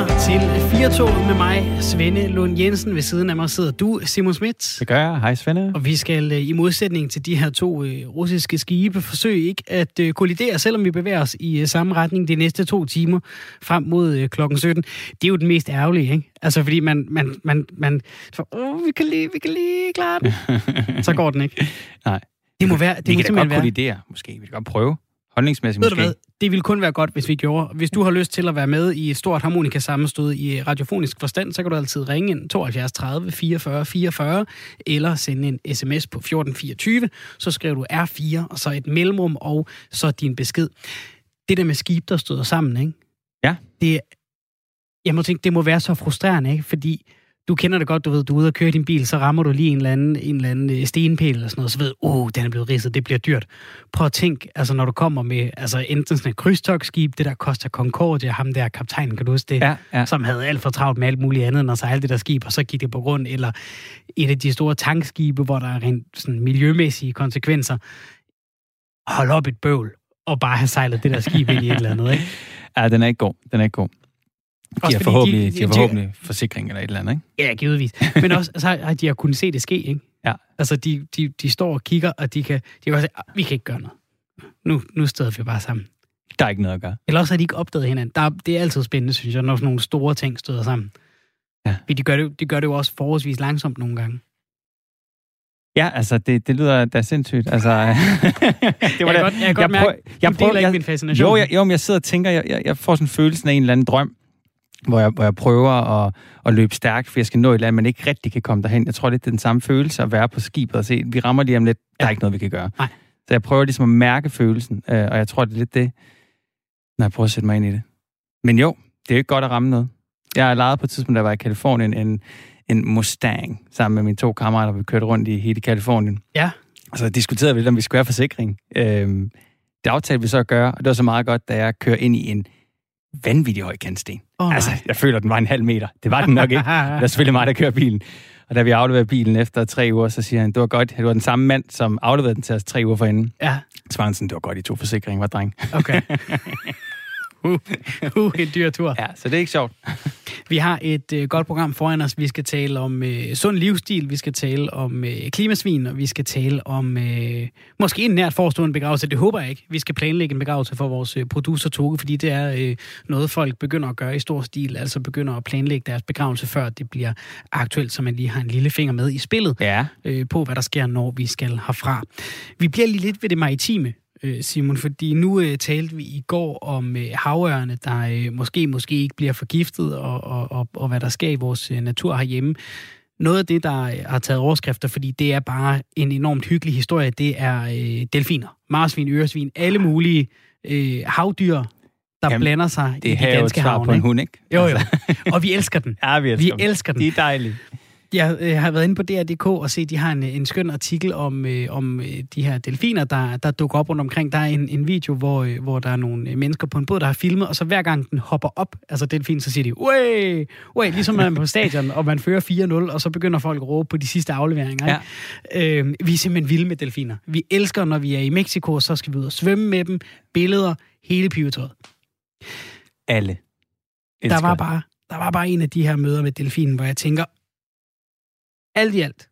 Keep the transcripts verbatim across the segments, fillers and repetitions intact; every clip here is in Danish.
lytter til Firtoget med mig, Svende Lund Jensen. Ved siden af mig sidder du, Simon Smith. Det gør jeg. Hej, Svende. Og vi skal i modsætning til de her to russiske skibe forsøge ikke at kollidere, selvom vi bevæger os i samme retning de næste to timer frem mod klokken sytten. Det er jo den mest ærgerlige, ikke? Altså, fordi man... man, man, man så, åh, vi kan lige, vi kan lige klare den. Så går den ikke. Nej. Det må være... Det vi må kan da godt være. Kollidere, måske. Vi kan godt prøve. Holdningsmæssigt måske. Ved du hvad? Det ville kun være godt, hvis vi gjorde. Hvis du har lyst til at være med i et stort harmonikasammenstød i radiofonisk forstand, så kan du altid ringe ind tooghalvfjerds tredive fireogfyrre fireogfyrre, eller sende en sms på fjorten fireogtyve, så skriver du R fire, og så et mellemrum, og så din besked. Det der med skib, der støder sammen, ikke? Ja. Det, jeg må tænke, det må være så frustrerende, ikke? Fordi du kender det godt, du ved, du er ude og kører din bil, så rammer du lige en eller anden, en eller anden stenpæl eller sådan noget, så ved du, åh, den er blevet ridset, det bliver dyrt. Prøv at tænk, altså når du kommer med, altså enten sådan et krydstogsskib, det der koster Concordia, ham der kaptajnen, kan du huske det, ja, ja. Som havde alt for travlt med alt muligt andet, når så alt det der skib, og så gik det på grund, eller et af de store tankskibe, hvor der er rent sådan miljømæssige konsekvenser. Hold op et bøvl, og bare have sejlet det der skib ind i et eller andet, ikke? Ja, den er ikke god, den er ikke god. De har forhåbentlig, de, de, de forhåbentlig forsikring eller et eller andet, ikke? Ja, givetvis. Men også, så altså, de har kunnet se det ske, ikke? Ja. Altså, de, de, de står og kigger, og de kan, de kan også sige, vi kan ikke gøre noget. Nu, nu støder vi bare sammen. Der er ikke noget at gøre. Eller også har de ikke opdaget hinanden. Der, det er altid spændende, synes jeg, når sådan nogle store ting støder sammen. Ja. Men de gør det, de gør det jo også forholdsvis langsomt nogle gange. Ja, altså, det, det lyder da sindssygt. Altså, det var jeg, da, godt, jeg kan godt mærke, jeg prøver, du deler ikke min fascination. Jo, jeg, jo, men jeg sidder og tænker, jeg, jeg, jeg får sådan følelsen af en eller anden drøm, Hvor jeg, hvor jeg prøver at, at løbe stærkt, for jeg skal nå et land, man ikke rigtig kan komme derhen. Jeg tror, det er den samme følelse at være på skibet og se, vi rammer lige om lidt, der er ikke noget, vi kan gøre. Nej. Så jeg prøver ligesom at mærke følelsen, og jeg tror, det er lidt det, når jeg prøver at sætte mig ind i det. Men jo, det er jo ikke godt at ramme noget. Jeg har lejet på et tidspunkt, da jeg var i Californien, en, en Mustang, sammen med mine to kammerater, vi kørte rundt i hele Californien. Ja. Og så diskuterede vi lidt, om vi skulle have forsikring. Øhm, det aftalte vi så at gøre, og det var så meget godt, da jeg kører ind i en vanvittig høj kantsten. Oh, altså, jeg føler, den var en halv meter. Det var den nok ikke. Det var selvfølgelig mig, der kører bilen. Og da vi afleverede bilen efter tre uger, så siger han, det var godt. Det var den samme mand, som afleverede den til os tre uger forinden. Ja. Svarensen, det var godt, I tog forsikring, var dreng. Okay. Uh, uh, en dyr tur. Ja, så det er ikke sjovt. Vi har et øh, godt program foran os. Vi skal tale om øh, sund livsstil, vi skal tale om øh, klimasvin, og vi skal tale om øh, måske en nært forestående begravelse. Det håber jeg ikke. Vi skal planlægge en begravelse for vores øh, producer Togge, fordi det er øh, noget, folk begynder at gøre i stor stil, altså begynder at planlægge deres begravelse, før det bliver aktuelt, så man lige har en lille finger med i spillet, ja. øh, på, hvad der sker, når vi skal herfra. Vi bliver lige lidt ved det maritime, Simon, fordi nu øh, talte vi i går om øh, havørne, der øh, måske, måske ikke bliver forgiftet, og, og, og, og hvad der sker i vores øh, natur herhjemme. Noget af det, der øh, har taget overskrifter, fordi det er bare en enormt hyggelig historie, det er øh, delfiner, marsvin, øresvin, alle mulige øh, havdyr, der Jamen, blander sig i de danske havne. Det er jo et svar på en hund, ikke? Jo, jo. Og vi elsker den. Ja, vi elsker, vi elsker den. Det er dejligt. Jeg øh, har været inde på der punktum d k og set, de har en, en skøn artikel om, øh, om de her delfiner, der, der dukker op rundt omkring. Der er en, en video, hvor, øh, hvor der er nogle mennesker på en båd, der har filmet, og så hver gang den hopper op, altså delfinen, så siger de, uæh, uæh, ligesom man er på stadion, og man fører fire nul, og så begynder folk at råbe på de sidste afleveringer. Ikke? Ja. Øh, vi er simpelthen vilde med delfiner. Vi elsker, når vi er i Mexico, så skal vi ud og svømme med dem, billeder, hele pivetøjet. Alle elsker. Der var bare, der var bare en af de her møder med delfinen, hvor jeg tænker, alt i alt,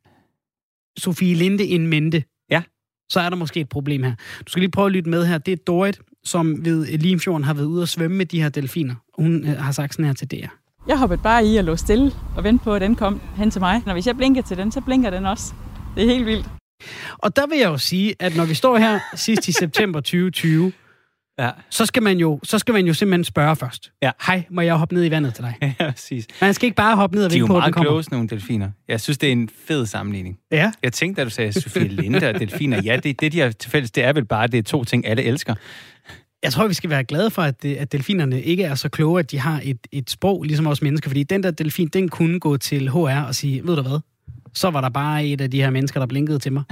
Sofie Linde in mente, ja. Så er der måske et problem her. Du skal lige prøve at lytte med her. Det er Dorit, som ved Limfjorden har været ude og svømme med de her delfiner. Hun har sagt sådan her til D R. Jeg hoppede bare i og lå stille og ventede på, at den kom hen til mig. Når hvis jeg blinker til den, så blinker den også. Det er helt vildt. Og der vil jeg jo sige, at når vi står her sidst i september tyve tyve, ja. Så, skal man jo, så skal man jo simpelthen spørge først. Ja. Hej, må jeg hoppe ned i vandet til dig? Ja, præcis. Man skal ikke bare hoppe ned og vente på, at den kommer. De er jo meget kloge, sådan nogle delfiner. Jeg synes, det er en fed sammenligning. Ja. Jeg tænkte, da du sagde, Sofie Linde og delfiner, ja, det, det de har tilfælles, det er vel bare, det er to ting, alle elsker. Jeg tror, vi skal være glade for, at, at delfinerne ikke er så kloge, at de har et, et sprog, ligesom os mennesker. Fordi den der delfin, den kunne gå til H R og sige, ved du hvad? Så var der bare et af de her mennesker, der blinkede til mig.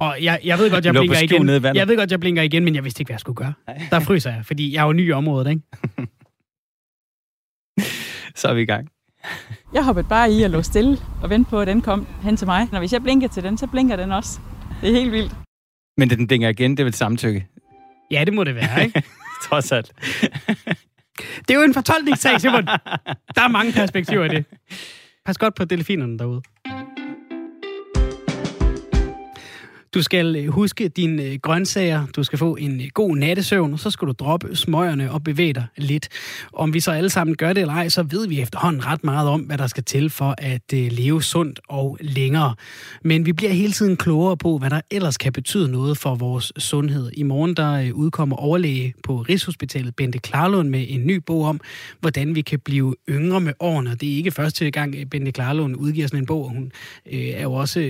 Og jeg, jeg ved godt, jeg blinker igen. Jeg ved godt, jeg blinker igen, men jeg vidste ikke, hvad jeg skulle gøre. Der fryser jeg, fordi jeg er jo ny i området, ikke? Så er vi i gang. Jeg hoppede bare i og lå stille og ventede på, at den kom hen til mig. Når hvis jeg blinker til den, så blinker den også. Det er helt vildt. Men den blinker igen, det er vel samtykke? Ja, det må det være, ikke? Trods alt. Det er jo en fortolkningssag, Simon. Der er mange perspektiver i det. Pas godt på delfinerne derude. Du skal huske dine grøntsager, du skal få en god nattesøvn, og så skal du droppe smøgerne og bevæge dig lidt. Om vi så alle sammen gør det eller ej, så ved vi efterhånden ret meget om, hvad der skal til for at leve sundt og længere. Men vi bliver hele tiden klogere på, hvad der ellers kan betyde noget for vores sundhed. I morgen der udkommer overlæge på Rigshospitalet Bente Klarlund med en ny bog om, hvordan vi kan blive yngre med årene. Det er ikke første gang, Bente Klarlund udgiver sådan en bog. Hun er jo også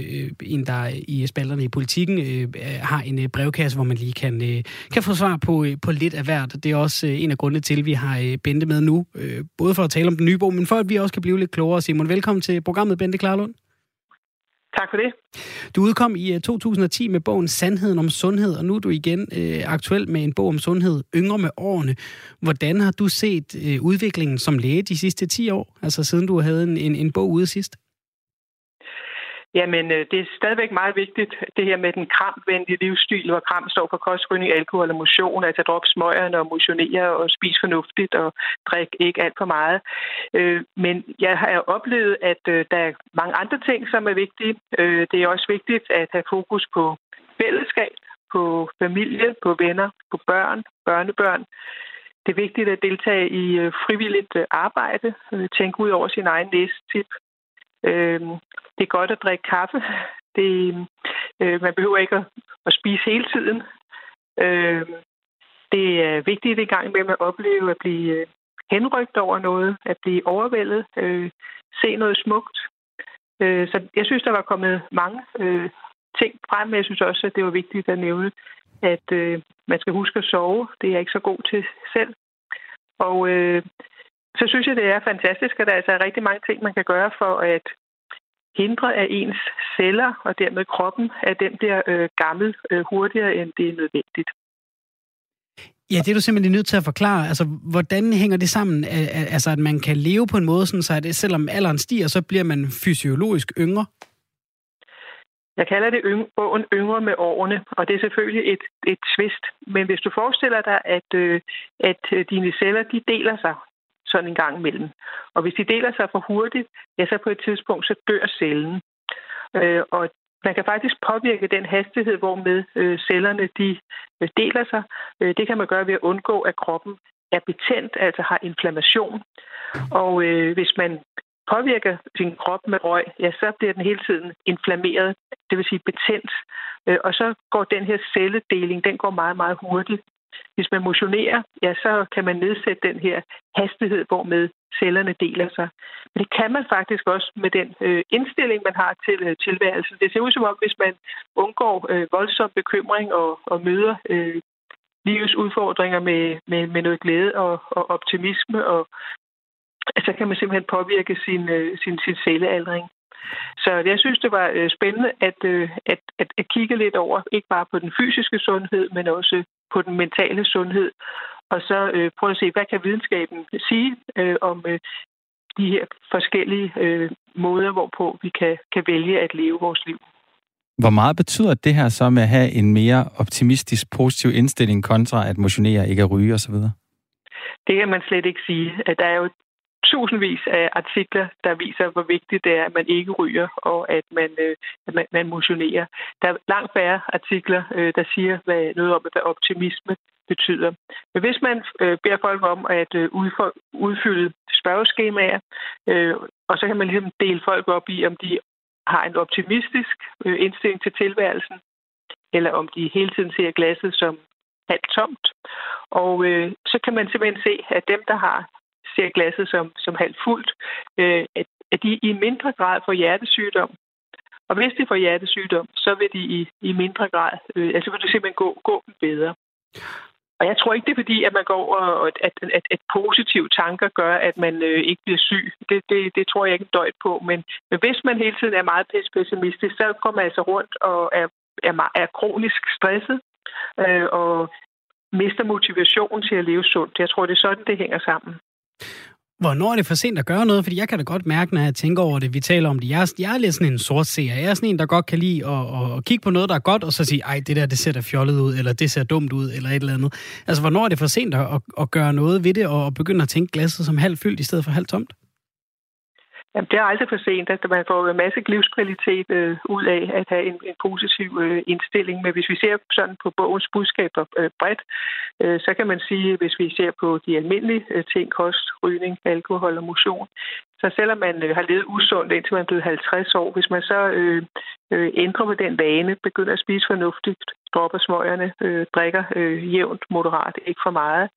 en, der i spalterne i politik har en brevkasse, hvor man lige kan, kan få svar på, på lidt af hvert. Det er også en af grundene til, at vi har Bente med nu, både for at tale om den nye bog, men for at vi også kan blive lidt klogere. Simon, velkommen til programmet, Bente Klarlund. Tak for det. Du udkom i to tusind og ti med bogen Sandheden om sundhed, og nu er du igen aktuel med en bog om sundhed, Yngre med årene. Hvordan har du set udviklingen som læge de sidste ti år, altså siden du havde en, en, en bog ude sidst? Jamen, det er stadigvæk meget vigtigt, det her med den kramvenlige livsstil, hvor kram står for kostrygning, alkohol og motion, altså drop smøgerne og motionere og spis fornuftigt og drik ikke alt for meget. Men jeg har oplevet, at der er mange andre ting, som er vigtige. Det er også vigtigt at have fokus på fællesskab, på familie, på venner, på børn, børnebørn. Det er vigtigt at deltage i frivilligt arbejde, tænke ud over sin egen næsetip. Det er godt at drikke kaffe. Det, øh, man behøver ikke at, at spise hele tiden. Øh, det er vigtigt i gang med at opleve at blive henrygt over noget, at blive overvældet, øh, se noget smukt. Øh, så jeg synes, der var kommet mange øh, ting frem, men jeg synes også, at det var vigtigt at nævne, at øh, man skal huske at sove. Det er jeg ikke så god til selv. Og øh, så synes jeg, det er fantastisk, at der altså er rigtig mange ting, man kan gøre for at hindre af ens celler, og dermed kroppen, at den bliver øh, gammel øh, hurtigere, end det er nødvendigt. Ja, det er du simpelthen nødt til at forklare. Altså, hvordan hænger det sammen? Altså, at man kan leve på en måde, sådan, så at selvom alderen stiger, så bliver man fysiologisk yngre? Jeg kalder det bogen Yngre med årene, og det er selvfølgelig et, et twist. Men hvis du forestiller dig, at, øh, at dine celler, de deler sig, sådan en gang imellem. Og hvis de deler sig for hurtigt, ja, så på et tidspunkt, så dør cellen. Øh, og man kan faktisk påvirke den hastighed, hvormed øh, cellerne de øh, deler sig. Øh, det kan man gøre ved at undgå, at kroppen er betændt, altså har inflammation. Og øh, hvis man påvirker sin krop med røg, ja, så bliver den hele tiden inflammeret, det vil sige betændt. Øh, og så går den her celledeling, den går meget, meget hurtigt. Hvis man motionerer, ja, så kan man nedsætte den her hastighed, hvormed cellerne deler sig. Men det kan man faktisk også med den øh, indstilling, man har til øh, tilværelsen. Det ser ud som om, hvis man undgår øh, voldsom bekymring og, og møder øh, livets udfordringer med, med, med noget glæde og, og optimisme, og så kan man simpelthen påvirke sin, øh, sin, sin cellealdring. Så jeg synes, det var øh, spændende at, øh, at, at, at kigge lidt over, ikke bare på den fysiske sundhed, men også på den mentale sundhed, og så øh, prøve at se, hvad kan videnskaben sige øh, om øh, de her forskellige øh, måder, hvorpå vi kan, kan vælge at leve vores liv. Hvor meget betyder det her så med at have en mere optimistisk, positiv indstilling kontra at motionere, ikke at ryge osv.? Det kan man slet ikke sige. Der er jo tusindvis af artikler, der viser, hvor vigtigt det er, at man ikke ryger, og at man, øh, at man, man motionerer. Der er langt færre artikler, øh, der siger hvad, noget om, hvad optimisme betyder. Men hvis man øh, beder folk om at øh, udfor- udfylde spørgeskemaer, øh, og så kan man ligesom dele folk op i, om de har en optimistisk øh, indstilling til tilværelsen, eller om de hele tiden ser glasset som halvt tomt. Og øh, så kan man simpelthen se, at dem, der har ser glasset som, som halvt fuldt, øh, at, at de i mindre grad får hjertesygdom. Og hvis de får hjertesygdom, så vil de i, i mindre grad, øh, altså vil det simpelthen gå, gå bedre. Og jeg tror ikke, det er fordi, at man går og at, at, at, at positive tanker gør, at man øh, ikke bliver syg. Det, det, det tror jeg ikke en døjt på. Men, men hvis man hele tiden er meget pessimistisk, så går man altså rundt og er, er, er kronisk stresset øh, og mister motivationen til at leve sundt. Jeg tror, det er sådan, det hænger sammen. hvornår er det for sent at gøre noget? Fordi jeg kan da godt mærke, når jeg tænker over det, vi taler om det. Jeg er, jeg er lidt sådan en sort seer. Jeg er sådan en, der godt kan lide at, at kigge på noget, der er godt, og så sige, ej, det der, det ser da fjollet ud, eller det ser dumt ud, eller et eller andet. Altså, hvornår er det for sent at, at gøre noget ved det, og begynde at tænke glasset som halvt fyldt i stedet for halvt tomt? Jamen, det er aldrig for sent, at man får en masse livskvalitet øh, ud af at have en, en positiv øh, indstilling. Men hvis vi ser sådan på bogens budskaber øh, bredt, øh, så kan man sige, at hvis vi ser på de almindelige øh, ting, kost, rygning, alkohol og motion, så selvom man øh, har levet usundt indtil man er blevet halvtreds år, hvis man så øh, øh, ændrer på den vane, begynder at spise fornuftigt, dropper smøgerne, øh, drikker øh, jævnt, moderat, ikke for meget,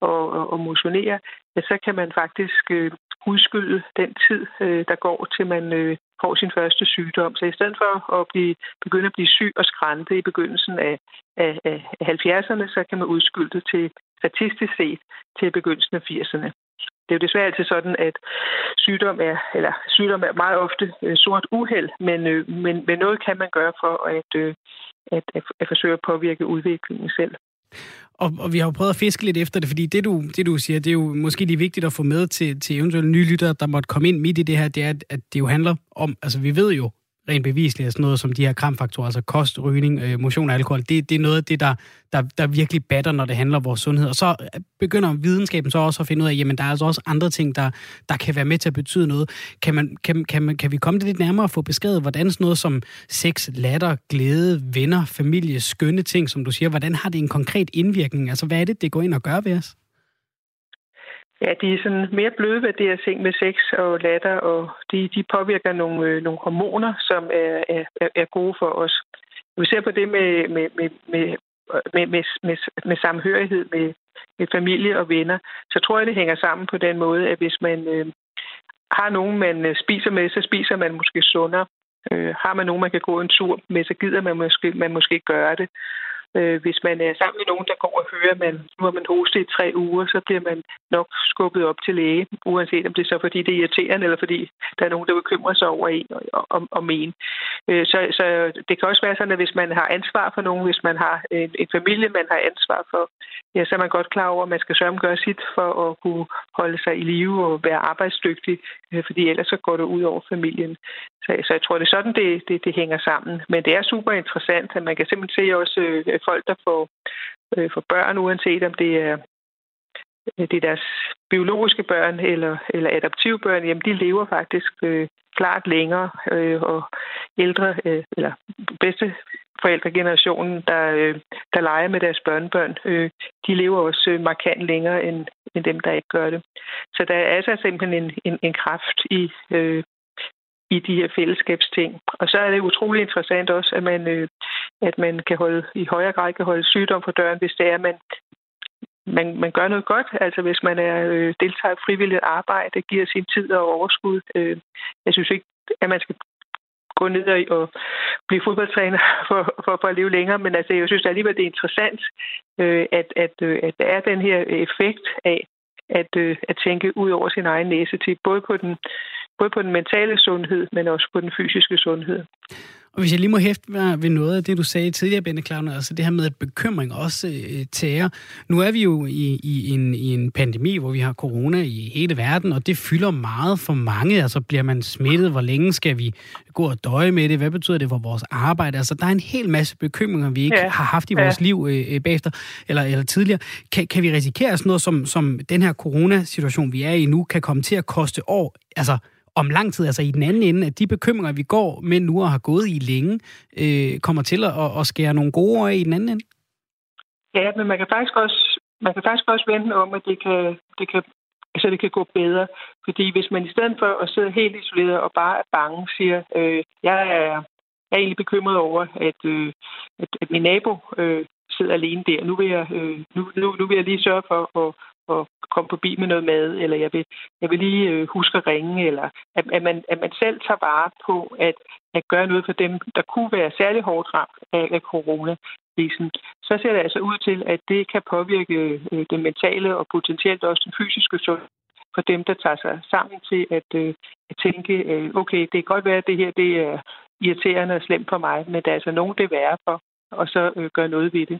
og, og, og motionerer, ja, så kan man faktisk øh, udskyde den tid, der går, til man får sin første sygdom. Så i stedet for at blive, begynde at blive syg og skrante i begyndelsen af, af, af halvfjerdserne, så kan man udskyde det til statistisk set til begyndelsen af firserne. Det er jo desværre altid sådan, at sygdom er, eller sygdom er meget ofte sort uheld, men, men, men noget kan man gøre for at, at, at, at forsøge at påvirke udviklingen selv. Og, og vi har jo prøvet at fiske lidt efter det, fordi det du, det, du siger, det er jo måske lige vigtigt at få med til, til eventuelle nye lyttere, der måtte komme ind midt i det her, det er, at det jo handler om, altså vi ved jo rent beviseligt, at sådan noget som de her kramfaktorer, altså kost, rygning, motion og alkohol, det, det er noget af det, der, der, der virkelig batter, når det handler om vores sundhed. Og så begynder videnskaben så også at finde ud af, jamen der er altså også andre ting, der, der kan være med til at betyde noget. Kan, man, kan, kan, man, kan vi komme det lidt nærmere og få beskrevet, hvordan sådan noget som sex, latter, glæde, venner, familie, skønne ting, som du siger, hvordan har det en konkret indvirkning? Altså hvad er det, det går ind og gør ved os? Ja, de er sådan mere bløde ved det her ting med sex og latter, og de, de påvirker nogle, øh, nogle hormoner, som er, er, er gode for os. Vi ser på det med, med, med, med, med, med, med, med samhørighed med, med familie og venner, så tror jeg, det hænger sammen på den måde, at hvis man øh, har nogen, man spiser med, så spiser man måske sundere. Øh, har man nogen, man kan gå en tur med, så gider man måske, man måske gøre det. Hvis man er sammen med nogen, der går og hører, at man, nu har man hostet i tre uger, så bliver man nok skubbet op til læge, uanset om det er så fordi, det er irriterende, eller fordi der er nogen, der bekymrer sig over en og, og, og men. Så, så det kan også være sådan, at hvis man har ansvar for nogen, hvis man har en, en familie, man har ansvar for, ja, så er man godt klar over, at man skal sørge om gøre sit for at kunne holde sig i live og være arbejdsdygtig, fordi ellers så går det ud over familien. Så, så jeg tror, det er sådan, det, det, det hænger sammen. Men det er super interessant, at man kan simpelthen se også folk, der får, øh, får børn, uanset om det er, det er deres biologiske børn eller, eller adoptivbørn, jamen de lever faktisk øh, klart længere. Øh, og ældre, øh, eller bedste forældregenerationen, der, øh, der leger med deres børnebørn, øh, de lever også øh, markant længere end, end dem, der ikke gør det. Så der er altså simpelthen en, en, en kraft i øh, i de her fællesskabsting. Og så er det utrolig interessant også, at man, øh, at man kan holde, i højere grad kan holde sygdom på døren, hvis det er, at man, man, man gør noget godt. Altså hvis man er, øh, deltager i frivilligt arbejde, giver sin tid og overskud. Øh, jeg synes ikke, at man skal gå ned og, og blive fodboldtræner for, for, for at leve længere, men altså, jeg synes alligevel, det er interessant, øh, at, at, øh, at der er den her effekt af at, øh, at tænke ud over sin egen næse til, både på den Både på den mentale sundhed, men også på den fysiske sundhed. Og hvis jeg lige må hæfte mig ved noget af det, du sagde tidligere, Bente Klarlund, altså det her med, at bekymring også øh, tager. Nu er vi jo i, i, en, i en pandemi, hvor vi har corona i hele verden, og det fylder meget for mange. Altså bliver man smittet? Hvor længe skal vi gå og døje med det? Hvad betyder det for vores arbejde? Altså der er en hel masse bekymringer, vi ikke ja. har haft i vores ja. liv øh, bagefter eller, eller tidligere. Kan, kan vi risikere sådan noget, som, som den her coronasituation, vi er i nu, kan komme til at koste år? Altså om lang tid, altså i den anden ende, at de bekymringer, vi går med nu og har gået i længe, øh, kommer til at, at skære nogle gode år i den anden ende? Ja, men man kan faktisk også, man kan faktisk også vente om, at det kan, det kan, altså det kan gå bedre. Fordi hvis man i stedet for at sidde helt isoleret og bare er bange, siger, øh, jeg, er, jeg er egentlig bekymret over, at, øh, at, at min nabo øh, sidder alene der. Nu vil jeg, øh, nu, nu, nu vil jeg lige sørge for at og komme på bil med noget mad, eller jeg vil, jeg vil lige øh, huske at ringe, eller at, at, man, at man selv tager vare på at, at gøre noget for dem, der kunne være særlig hårdt ramt af, af coronakrisen. Så ser det altså ud til, at det kan påvirke øh, den mentale og potentielt også den fysiske sundhed for dem, der tager sig sammen til at, øh, at tænke, øh, okay, det kan godt være, at det her det er irriterende og slemt for mig, men der er altså nogen, det er værre for, og så øh, gøre noget ved det.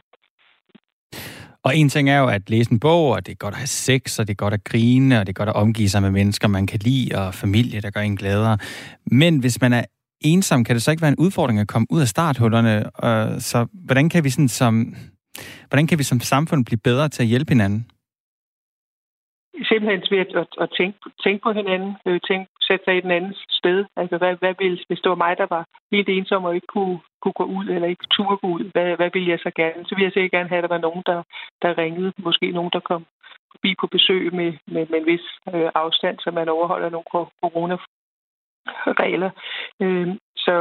Og en ting er jo at læse en bog, og det er godt at have sex, og det er godt at grine, og det er godt at omgive sig med mennesker, man kan lide, og familie, der gør en gladere. Men hvis man er ensom, kan det så ikke være en udfordring at komme ud af starthullerne? Så hvordan kan vi sådan som, hvordan kan vi som samfund blive bedre til at hjælpe hinanden? Simpelthen ved at, at, at tænke, tænke på hinanden, tænke, sætte sig i den andens sted. Altså, hvad, hvad ville, hvis det var mig, der var helt ensom og ikke kunne, kunne gå ud, eller ikke turde gå ud, hvad, hvad ville jeg så gerne? Så ville jeg sikkert gerne have, at der var nogen, der, der ringede, måske nogen, der kom forbi på besøg med, med, med en vis øh, afstand, så man overholder nogle coronaregler. Øh, så...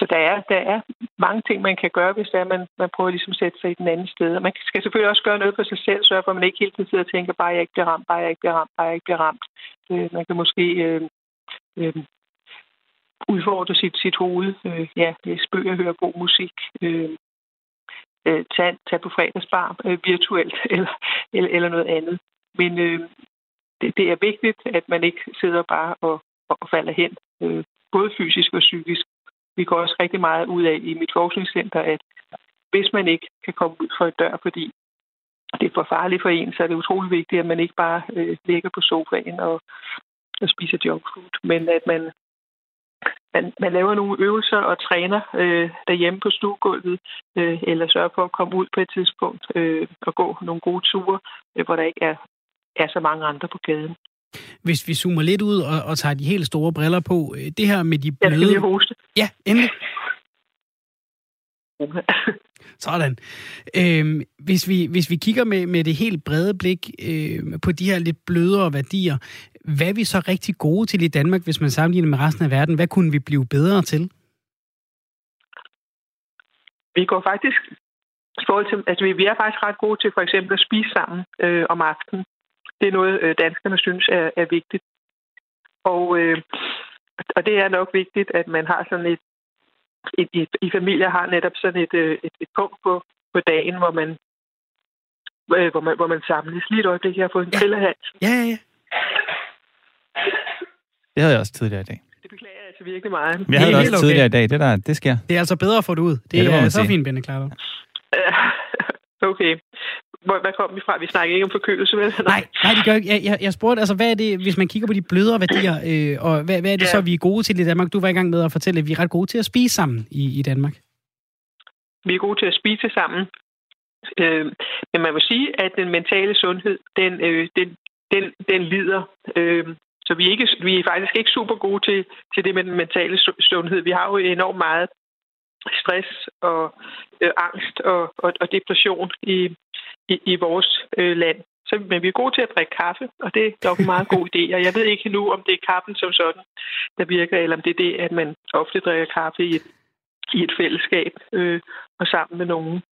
Så der er, der er mange ting, man kan gøre, hvis det er, man, man prøver ligesom at sætte sig i den anden sted. Og man skal selvfølgelig også gøre noget for sig selv, så man ikke hele tiden sidder og tænker, bare jeg ikke bliver ramt, bare jeg ikke bliver ramt, bare jeg ikke bliver ramt. Øh, man kan måske øh, øh, udfordre sit, sit hoved. Øh, ja, læse bøger, høre god musik. Øh, øh, tage, tage på fredagsbar øh, virtuelt eller, eller, eller noget andet. Men øh, det, det er vigtigt, at man ikke sidder bare og, og falder hen, øh, både fysisk og psykisk. Vi går også rigtig meget ud af i mit forskningscenter, at hvis man ikke kan komme ud for et dør, fordi det er for farligt for en, så er det utrolig vigtigt, at man ikke bare øh, ligger på sofaen og, og spiser junkfood, men at man, man, man laver nogle øvelser og træner øh, derhjemme på stuegulvet, øh, eller sørger for at komme ud på et tidspunkt øh, og gå nogle gode ture, øh, hvor der ikke er, er så mange andre på gaden. Hvis vi zoomer lidt ud og, og tager de helt store briller på, det her med de bløde... Jeg skal lige hoste. Ja, endelig. Sådan. Øhm, hvis, vi, hvis vi kigger med, med det helt brede blik øh, på de her lidt blødere værdier, hvad er vi så rigtig gode til i Danmark, hvis man sammenligner med resten af verden? Hvad kunne vi blive bedre til? Vi går faktisk... I forhold til, altså, vi er faktisk ret gode til for eksempel at spise sammen øh, om aftenen. Det er noget, danskerne synes er, er vigtigt. Og, øh, og det er nok vigtigt, at man har sådan et, et, et i familier har netop sådan et, et, et punkt på, på dagen, hvor man, øh, hvor man, hvor man samles. Lige et øjeblik, jeg har fået en trille af halsen. Ja, ja, ja. Det havde jeg også tidligere i dag. Det beklager jeg altså virkelig meget. Jeg havde det også tidligere okay. i dag. Det, der, det sker. Det er altså bedre at få det ud. Det, ja, det er man så sige. Fint, Bente Klarlund. Okay. Hvad kom vi fra? Vi snakker ikke om forkølelse, vel? Nej, nej, det gør ikke. Jeg, jeg, jeg spurgte, altså, hvad er det, hvis man kigger på de blødere værdier, øh, og hvad, hvad er det ja. så, vi er gode til i Danmark? Du var i gang med at fortælle, at vi er ret gode til at spise sammen i, i Danmark. Vi er gode til at spise sammen. Øh, men man må sige, at den mentale sundhed, den, øh, den, den, den lider. Øh, så vi er, ikke, vi er faktisk ikke super gode til, til det med den mentale sundhed. Vi har jo enormt meget stress og øh, angst og, og, og depression i I, i vores øh, land. Så, men vi er gode til at drikke kaffe, og det er nok en meget god idé. Og jeg ved ikke endnu, om det er kaffen som sådan, der virker, eller om det er det, at man ofte drikker kaffe i et, i et fællesskab øh, og sammen med nogen.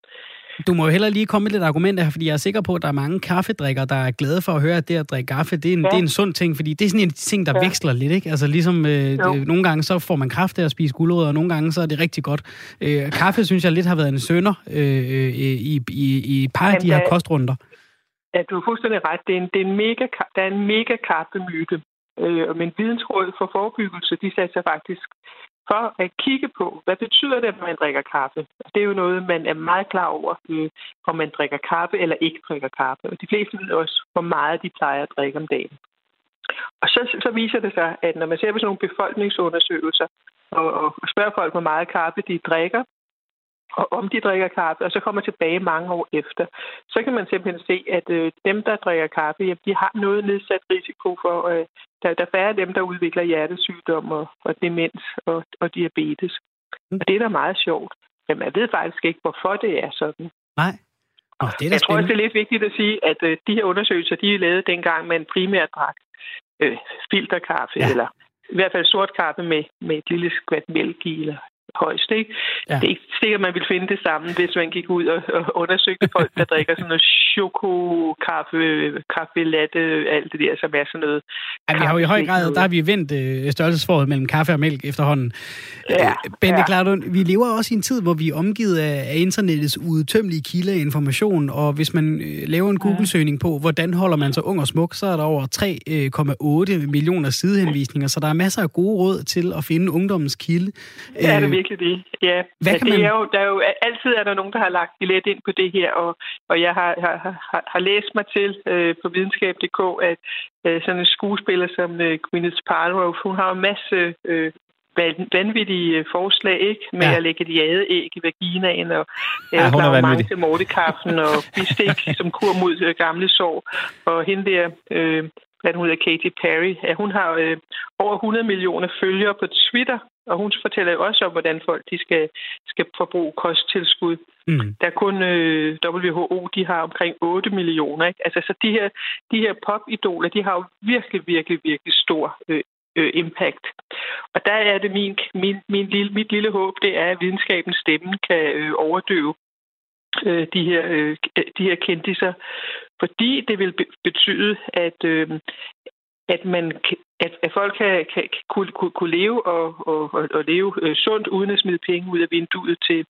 Du må jo heller lige komme med lidt argument her, fordi jeg er sikker på, at der er mange kaffedrikkere, der er glade for at høre, at det at drikke kaffe, det er en, ja. det er en sund ting, fordi det er sådan en ting, der ja. veksler lidt, ikke? Altså ligesom, øh, det, nogle gange så får man kraft af at spise gulerødder, og nogle gange så er det rigtig godt. Øh, kaffe, synes jeg, lidt har været en sønder øh, i, i, i et par af de her kostrunder. Ja, du har fuldstændig ret. Det er en, det er en mega, der er en mega kaffemyte. Øh, men Vidensrådet for Forebyggelse, de satte sig faktisk for at kigge på, hvad betyder det, at man drikker kaffe? Det er jo noget, man er meget klar over, øh, om man drikker kaffe eller ikke drikker kaffe. Og de fleste ved også, hvor meget de plejer at drikke om dagen. Og så, så viser det sig, at når man ser på sådan nogle befolkningsundersøgelser og, og spørger folk, hvor meget kaffe de drikker, og om de drikker kaffe, og så kommer tilbage mange år efter, så kan man simpelthen se, at øh, dem, der drikker kaffe, jamen, de har noget nedsat risiko for, øh, der, der er færre dem, der udvikler hjertesygdomme og, og demens og, og diabetes. Og det er da meget sjovt. Men man ved faktisk ikke, hvorfor det er sådan. Nej. Oh, det er Jeg tror også, det er lidt vigtigt at sige, at øh, de her undersøgelser, de er lavet dengang, man primært drak øh, filterkaffe, ja. eller i hvert fald sort kaffe med, med et lille skvat mælk i, eller højst, ikke? Ja. Det er ikke sikkert, man ville finde det samme, hvis man gik ud og, og undersøgte folk, der drikker sådan noget choko, kaffe, kaffe latte, alt det der, som er sådan noget. Jamen, vi har jo i høj grad, der har vi vendt øh, størrelsesforholdet mellem kaffe og mælk efterhånden. Ja, Bente Klarlund, ja. Vi lever også i en tid, hvor vi er omgivet af, af internettets udtømmelige kilder af information, og hvis man øh, laver en Google-søgning på, hvordan holder man sig ung og smuk, så er der over tre komma otte millioner sidehenvisninger, så der er masser af gode råd til at finde ungdommens kilde. Ja, det er virkelig det. Ja. Hvad ja, kan det man... er jo, der er jo altid er der nogen, der har lagt billet ind på det her, og, og jeg har, har, har, har læst mig til øh, på videnskab punktum d k, at øh, sådan en skuespiller som øh, Gwyneth Paltrow, hun har en masse øh, vanvittige forslag, ikke? Med ja. At lægge de æg i vaginaen, og ja, hun er mange til mortekaffen, og bistik som kur mod øh, gamle sår, og hende der... Øh, at hun hedder Katy Perry. Ja, hun har øh, over hundrede millioner følgere på Twitter, og hun fortæller jo også om, hvordan folk de skal, skal forbruge kosttilskud. Mm. Der er kun øh, W H O, de har omkring otte millioner. Ikke? Altså, så de her, de her popidoler, de har jo virkelig, virkelig, virkelig stor øh, øh, impact. Og der er det min, min, min lille, mit lille håb, det er, at videnskabens stemme kan øh, overdøve øh, de her, øh, de her kendiser. Fordi det vil betyde, at, øh, at, man, at, at folk kan, kan, kunne, kunne leve og, og, og leve sundt, uden at smide penge ud af vinduet til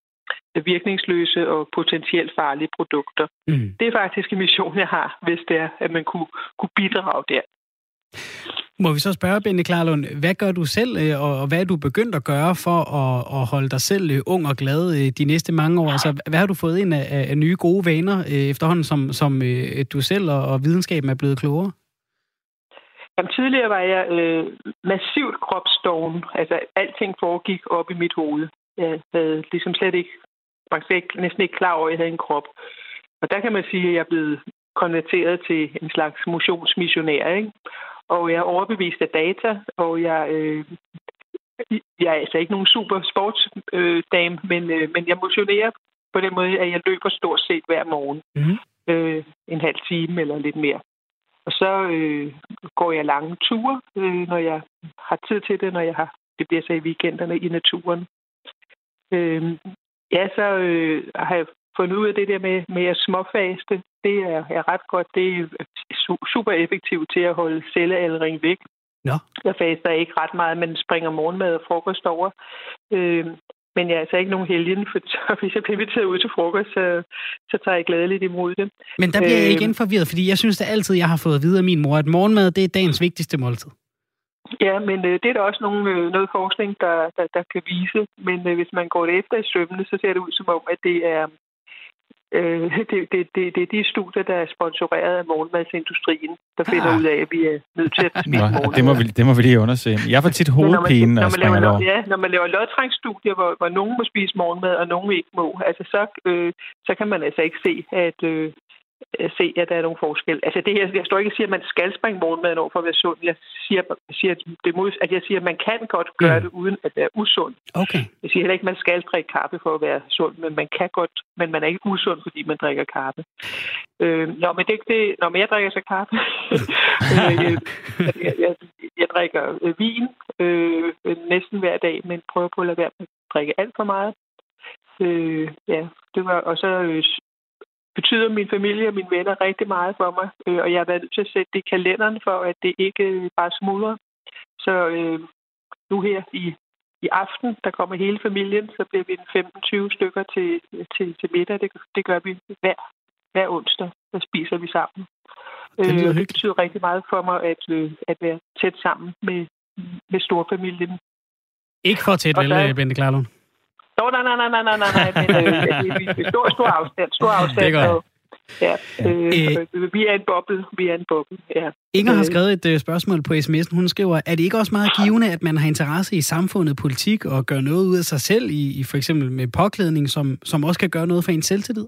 virkningsløse og potentielt farlige produkter. Mm. Det er faktisk en mission, jeg har, hvis det er, at man kunne, kunne bidrage der. Må vi så spørge, Bente Klarlund, hvad gør du selv, og hvad er du begyndt at gøre for at, at holde dig selv ung og glad de næste mange år? Altså, hvad har du fået ind af, af nye gode vaner efterhånden, som, som du selv og videnskaben er blevet klogere? Jamen, tidligere var jeg øh, massivt kropsdoven. Altså, alting foregik op i mit hoved. Jeg havde ligesom slet ikke, næsten ikke klar over, at jeg havde en krop. Og der kan man sige, at jeg er blevet konverteret til en slags motionsmissionær, ikke? Og jeg er overbevist af data, og jeg, øh, jeg er altså ikke nogen super sportsdame, øh, men, øh, men jeg motionerer på den måde, at jeg løber stort set hver morgen. Mm-hmm. Øh, en halv time eller lidt mere. Og så øh, går jeg lange ture, øh, når jeg har tid til det, når jeg har, det bliver så i weekenderne i naturen. Øh, ja, så øh, har jeg fundet ud af det der med, med at småfaste. Det er, er ret godt. Det er super effektivt til at holde cellealdring væk. Ja. Jeg faster ikke ret meget, men springer morgenmad og frokost over. Øh, men jeg er altså ikke nogen helgen, for så, hvis jeg bliver inviteret ud til frokost, så, så tager jeg glædeligt imod det. Men der bliver jeg igen forvirret, fordi jeg synes da altid, jeg har fået at vide af min mor, at morgenmad det er dagens vigtigste måltid. Ja, men øh, det er der også nogle, øh, noget forskning, der, der, der kan vise. Men øh, hvis man går det efter i sømmene, så ser det ud som om, at det er... Det, det, det, det er de studier, der er sponsoreret af morgenmadsindustrien, der finder ah. ud af, at vi er nødt til at spise morgenmad. Det må vi, det må vi lige undersøge. Jeg får tit hovedpine, når man, når man laver, ja, når man laver lodtrængsstudier, hvor, hvor nogen må spise morgenmad, og nogen ikke må, altså så, øh, så kan man altså ikke se, at, øh, se, at der er nogle forskel. Altså det her, jeg står ikke og siger, at man skal springe morgenmaden over for at være sund. Jeg siger, siger det mod, at jeg siger, at man kan godt gøre det, uden at være usund. Okay. Jeg siger heller ikke, at man skal drikke kaffe for at være sund, men man kan godt, men man er ikke usund, fordi man drikker kaffe. Øh, nå, men det er ikke det. Nå, men jeg drikker så kaffe. jeg, jeg, jeg, jeg drikker vin øh, næsten hver dag, men prøver på at lade være med at drikke alt for meget. Øh, ja, det var, og så... Øh, betyder min familie og mine venner rigtig meget for mig, øh, og jeg har været nødt til at sætte det i kalenderen for, at det ikke øh, bare smuldrer. Så øh, nu her i, i aften, der kommer hele familien, så bliver vi femten tyve stykker til, til, til middag. Det, det gør vi hver, hver onsdag, der spiser vi sammen. Det, øh, det betyder rigtig meget for mig at, øh, at være tæt sammen med, med storfamilien. Ikke for tæt, vel, Bente Klarlund? Nå, nej, nej, nej, nej, nej, nej, men øh, det er stor, stor afstand, stor afstand. Det er godt. Ja, øh, øh, vi er en boble, vi er en boble, ja. Inger har skrevet et øh, spørgsmål på sms'en. Hun skriver, er det ikke også meget givende, at man har interesse i samfundet, politik og gør noget ud af sig selv, i, i for eksempel med påklædning, som, som også kan gøre noget for ens selvtillid?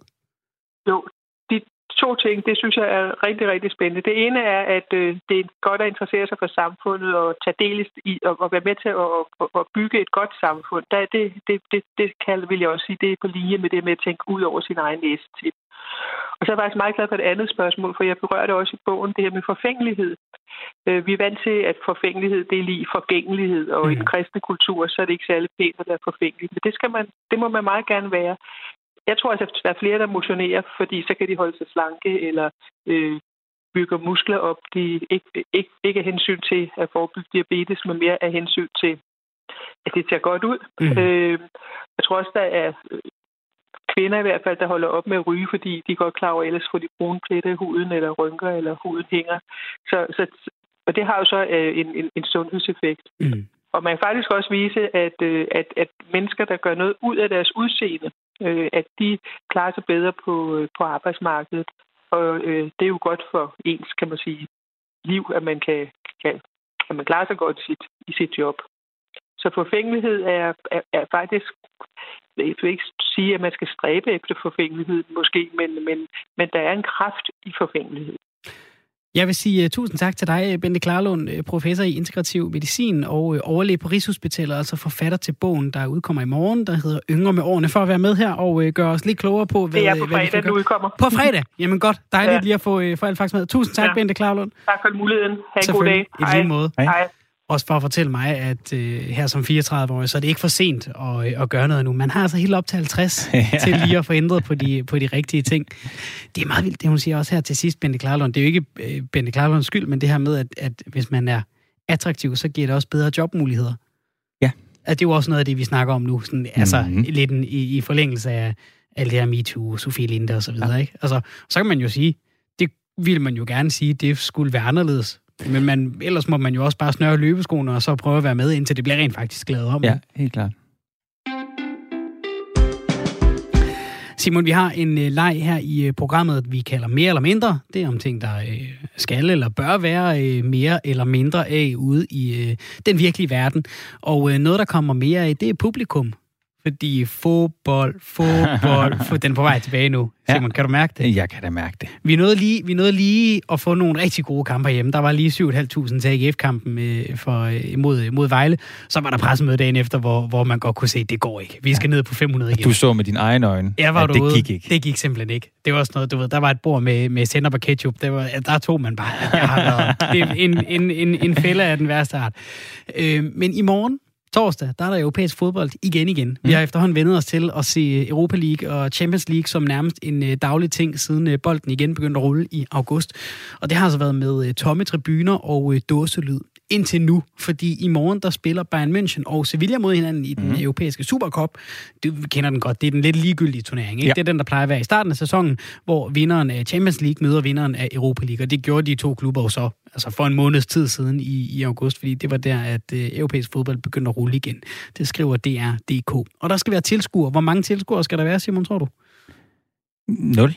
Jo, de to ting, det synes jeg er rigtig, rigtig spændende. Det ene er, at øh, det er godt at interessere sig for samfundet og tage del i og, og være med til at og, og bygge et godt samfund. Der, det, det, det, det kan, vil jeg også sige, det er på linje med det med at tænke ud over sin egen næsetip. Og så er jeg faktisk meget glad for et andet spørgsmål, for jeg berørte også i bogen det her med forfængelighed. Øh, vi er vant til, at forfængelighed det er lige forgængelighed, og mm. i den kristne kultur, så er det ikke særlig pænt at være forfængelig. Men det, skal man, det må man meget gerne være. Jeg tror altså, at der er flere, der motionerer, fordi så kan de holde sig slanke eller øh, bygger muskler op. De ikke, ikke, ikke af hensyn til at forebygge diabetes, men mere af hensyn til, at det ser godt ud. Mm. Øh, jeg tror også, der er kvinder i hvert fald, der holder op med at ryge, fordi de er godt klar over, ellers får de brune pletter i huden eller rynker, eller huden hænger. Så, så, og det har jo så øh, en, en, en sundhedseffekt. Mm. Og man kan faktisk også vise, at, at, at mennesker, der gør noget ud af deres udseende, øh, at de klarer sig bedre på, på arbejdsmarkedet. Og øh, det er jo godt for ens, kan man sige, liv, at man, kan, kan, at man klarer sig godt i sit, i sit job. Så forfængelighed er, er, er faktisk... Jeg vil ikke sige, at man skal stræbe efter forfængelighed, måske, men, men, men der er en kraft i forfængelighed. Jeg vil sige uh, tusind tak til dig, Bente Klarlund, professor i integrativ medicin og overlæge på Rigshospitalet, altså forfatter til bogen, der udkommer i morgen, der hedder Yngre med årene, for at være med her og uh, gøre os lidt klogere på, hvad, det er på fredag, hvad vi udkommer. På fredag? Jamen godt, dejligt ja. lige at få, uh, få alt faktisk med. Tusind tak, ja. Bente Klarlund. Tak for muligheden. Ha' en god dag. I lige måde. Hej. Hej. Også for at fortælle mig, at øh, her som fireogtredive-årig, så er det ikke for sent at, øh, at gøre noget nu. Man har altså helt op til halvtreds til lige at få ændret på de, på de rigtige ting. Det er meget vildt, det hun siger også her til sidst, Bente Klarlund. Det er jo ikke øh, Bente Klarlunds skyld, men det her med, at, at hvis man er attraktiv, så giver det også bedre jobmuligheder. Ja. At det er jo også noget af det, vi snakker om nu. Sådan, mm-hmm. Altså lidt en, i, i forlængelse af alt det her MeToo, Sofie Linde og så videre. Ja. Ikke? Altså, så kan man jo sige, det ville man jo gerne sige, det skulle være anderledes. Men man, ellers må man jo også bare snøre løbeskoene og så prøve at være med, indtil det bliver rent faktisk lavet om. Ja, helt klart. Simon, vi har en øh, leg her i øh, programmet, vi kalder mere eller mindre. Det er om ting, der øh, skal eller bør være øh, mere eller mindre af ude i øh, den virkelige verden. Og øh, noget, der kommer mere af, det er publikum. Fordi fodbold, fodbold, fodbold, den er på vej tilbage nu. Simon, ja. Kan du mærke det? Jeg kan da mærke det. Vi nåede lige, vi nåede lige at få nogle rigtig gode kamper hjemme. Der var lige syv tusind fem hundrede til A G F-kampen øh, for, øh, mod, mod Vejle. Så var der pressemøde dagen efter, hvor, hvor man godt kunne se, at det går ikke. Vi skal ja. ned på fem hundrede igen. Du så med dine egne øjne, ja, var at det ude. Gik ikke. Det gik simpelthen ikke. Det var også noget, du ved, der var et bord med, med sennep og ketchup. Det var, der tog man bare. Været, det er en, en, en, en fælde af den værste art. Øh, men i morgen, torsdag, der er der europæisk fodbold igen igen. Vi har efterhånden vendet os til at se Europa League og Champions League som nærmest en daglig ting, siden bolden igen begyndte at rulle i august. Og det har altså været med tomme tribuner og dåselyd indtil nu, fordi i morgen der spiller Bayern München og Sevilla mod hinanden i den mm. europæiske Supercup. Du kender den godt, det er den lidt ligegyldige turnering, ikke? Ja. Det er den, der plejer at være i starten af sæsonen, hvor vinderen af Champions League møder vinderen af Europa League, og det gjorde de to klubber jo så altså for en måneds tid siden i, i august, fordi det var der, at øh, europæisk fodbold begyndte at rulle igen. Det skriver der punktum d k. Og der skal være tilskuere. Hvor mange tilskuere skal der være, Simon, tror du? nul.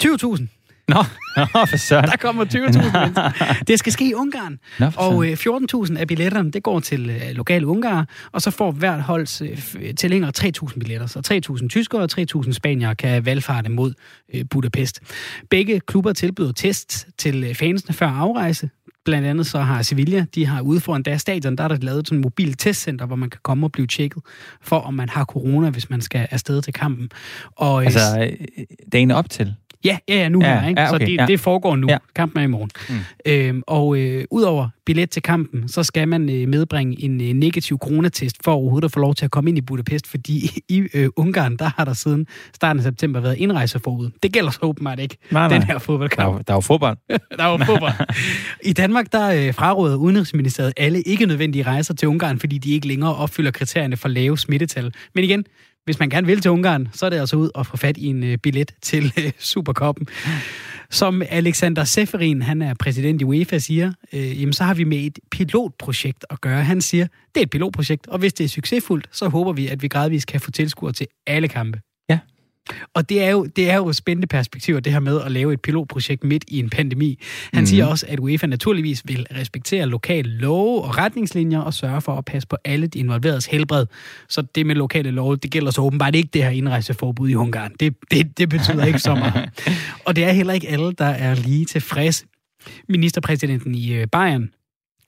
tyve tusind. Nå, Nå for søren. Der kommer tyve tusind. Det skal ske i Ungarn. Nå, og øh, fjorten tusind af billetterne, det går til øh, lokale ungarer, og så får hvert holds øh, tilhængere tre tusind billetter. Så tre tusind tyskere og tre tusind spaniere kan valgfarte mod øh, Budapest. Begge klubber tilbyder test til øh, fansene før afrejse. Blandt andet så har Sevilla, de har ude foran deres stadion, der er der lavet sådan et mobilt testcenter, hvor man kan komme og blive tjekket for, om man har corona, hvis man skal afsted til kampen. Og, øh, altså, dagen op til? Ja, ja, ja, nu ja, her, ikke? Ja, okay, så det, ja. det foregår nu. Ja. Kampen er i morgen. Mm. Øhm, og øh, udover billet til kampen, så skal man øh, medbringe en øh, negativ coronatest for overhovedet at få lov til at komme ind i Budapest, fordi i øh, Ungarn, der har der siden starten af september været indrejseforbud. Det gælder så åbenbart ikke, nej, nej. Den her fodboldkamp. Der er, der er jo fodbold. Der er jo fodbold. I Danmark, der øh, fraråder Udenrigsministeriet alle ikke nødvendige rejser til Ungarn, fordi de ikke længere opfylder kriterierne for lave smittetal. Men igen, hvis man gerne vil til Ungarn, så er det altså ud og få fat i en billet til øh, Supercuppen. Som Alexander Seferin, han er præsident i UEFA, siger, øh, jamen, så har vi med et pilotprojekt at gøre. Han siger, det er et pilotprojekt, og hvis det er succesfuldt, så håber vi, at vi gradvist kan få tilskuere til alle kampe. Ja. Og det er jo, det er jo spændende perspektiver, det her med at lave et pilotprojekt midt i en pandemi. Han mm. siger også, at UEFA naturligvis vil respektere lokale love og retningslinjer og sørge for at passe på alle de involveredes helbred. Så det med lokale love, det gælder så åbenbart ikke det her indrejseforbud i Ungarn. Det, det, det betyder ikke så meget. Og det er heller ikke alle, der er lige tilfreds. Ministerpræsidenten i Bayern,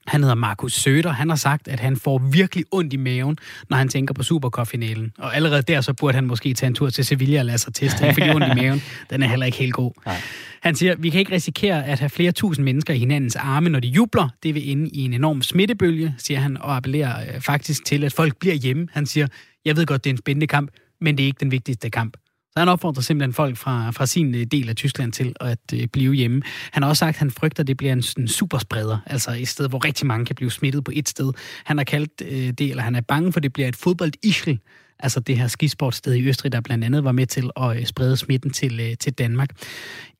han hedder Markus Søder. Han har sagt, at han får virkelig ondt i maven, når han tænker på Supercup-finalen. Og allerede der, så burde han måske tage en tur til Sevilla og lade sig teste, fordi ondt i maven, den er heller ikke helt god. Nej. Han siger, vi kan ikke risikere at have flere tusind mennesker i hinandens arme, når de jubler. Det vil ende i en enorm smittebølge, siger han, og appellerer faktisk til, at folk bliver hjemme. Han siger, jeg ved godt, det er en spændende kamp, men det er ikke den vigtigste kamp. Så han opfordrer simpelthen folk fra, fra sin del af Tyskland til at øh, blive hjemme. Han har også sagt, at han frygter, at det bliver en, en superspreder, altså et sted, hvor rigtig mange kan blive smittet på et sted. Han har kaldt øh, det, eller han er bange for, at det bliver et fodboldischl, altså det her skisportsted i Østrig, der blandt andet var med til at sprede smitten til, øh, til Danmark.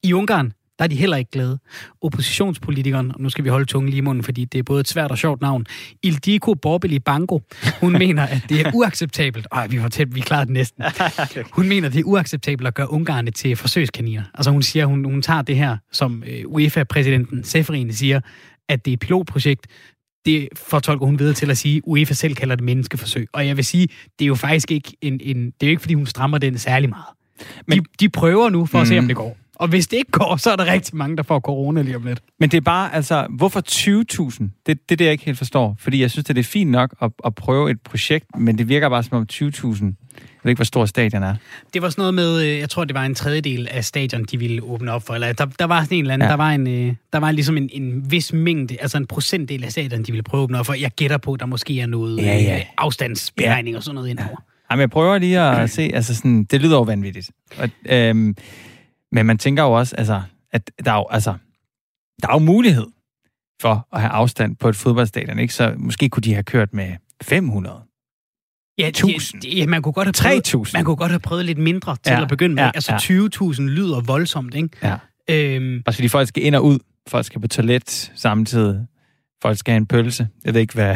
I Ungarn, der er de heller ikke glade. Oppositionspolitikeren, nu skal vi holde tungen lige i munden, fordi det er både et svært og sjovt navn, Ildiko Borbeli Bango, hun mener, at det er uacceptabelt. Ej, vi var tæt, vi klarer det næsten. Hun mener, det er uacceptabelt at gøre Ungarne til forsøgskaniner. Altså hun siger, hun, hun tager det her, som UEFA-præsidenten Seferin siger, at det er et pilotprojekt. Det fortolker hun videre til at sige, UEFA selv kalder det menneskeforsøg. Og jeg vil sige, det er jo faktisk ikke en... en det er jo ikke, fordi hun strammer den særlig meget. Men de, de prøver nu for at se, mm. om det går. Og hvis det ikke går, så er der rigtig mange, der får corona lige om lidt. Men det er bare, altså, hvorfor tyve tusind? Det er det, det, jeg ikke helt forstår. Fordi jeg synes, at det er fint nok at, at prøve et projekt, men det virker bare som om tyve tusind. Jeg ved ikke, hvor stor stadion er. Det var sådan noget med, jeg tror, det var en tredjedel af stadion, de ville åbne op for. Eller der, der var sådan en eller anden, ja. der var en, der var ligesom en, en vis mængde, altså en procentdel af stadion, de ville prøve at åbne op for. Jeg gætter på, der måske er noget ja, ja. afstandsberegning ja. og sådan noget indover. Jamen, jeg prøver lige at okay. se, altså sådan, det lyder jo vanvittigt. Og, øhm, Men man tænker jo også, altså, at der er jo, altså, der er jo mulighed for at have afstand på et fodboldstadion, ikke? Så måske kunne de have kørt med fem hundrede. Ja, tusind. Ja, ja, man kunne godt have prøvet, tre tusind. Man kunne godt have prøvet lidt mindre til ja, at begynde med. Ja, altså ja. tyve tusind lyder voldsomt, ikke? Ja. Øhm. Også fordi folk skal ind og ud. Folk skal på toilet samtidig. Folk skal have en pølse. Jeg ved ikke, hvad,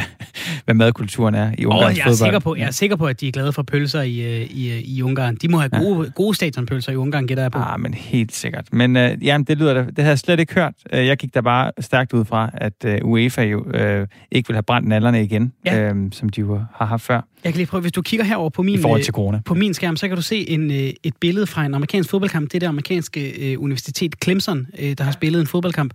hvad madkulturen er i Ungarns oh, jeg er fodbold. Sikker på, jeg er sikker på, at de er glade for pølser i, i, i Ungarn. De må have gode, ja. gode stadionpølser i Ungarn, gætter jeg på. Ah, men helt sikkert. Men uh, jamen, det lyder da, det havde jeg slet ikke hørt. Uh, jeg gik da bare stærkt ud fra, at uh, UEFA jo uh, ikke vil have brændt nallerne igen, ja. uh, som de jo har haft før. Jeg kan lige prøve, hvis du kigger herover på min, på min skærm, så kan du se en, et billede fra en amerikansk fodboldkamp. Det er det amerikanske uh, universitet Clemson, uh, der har spillet en fodboldkamp.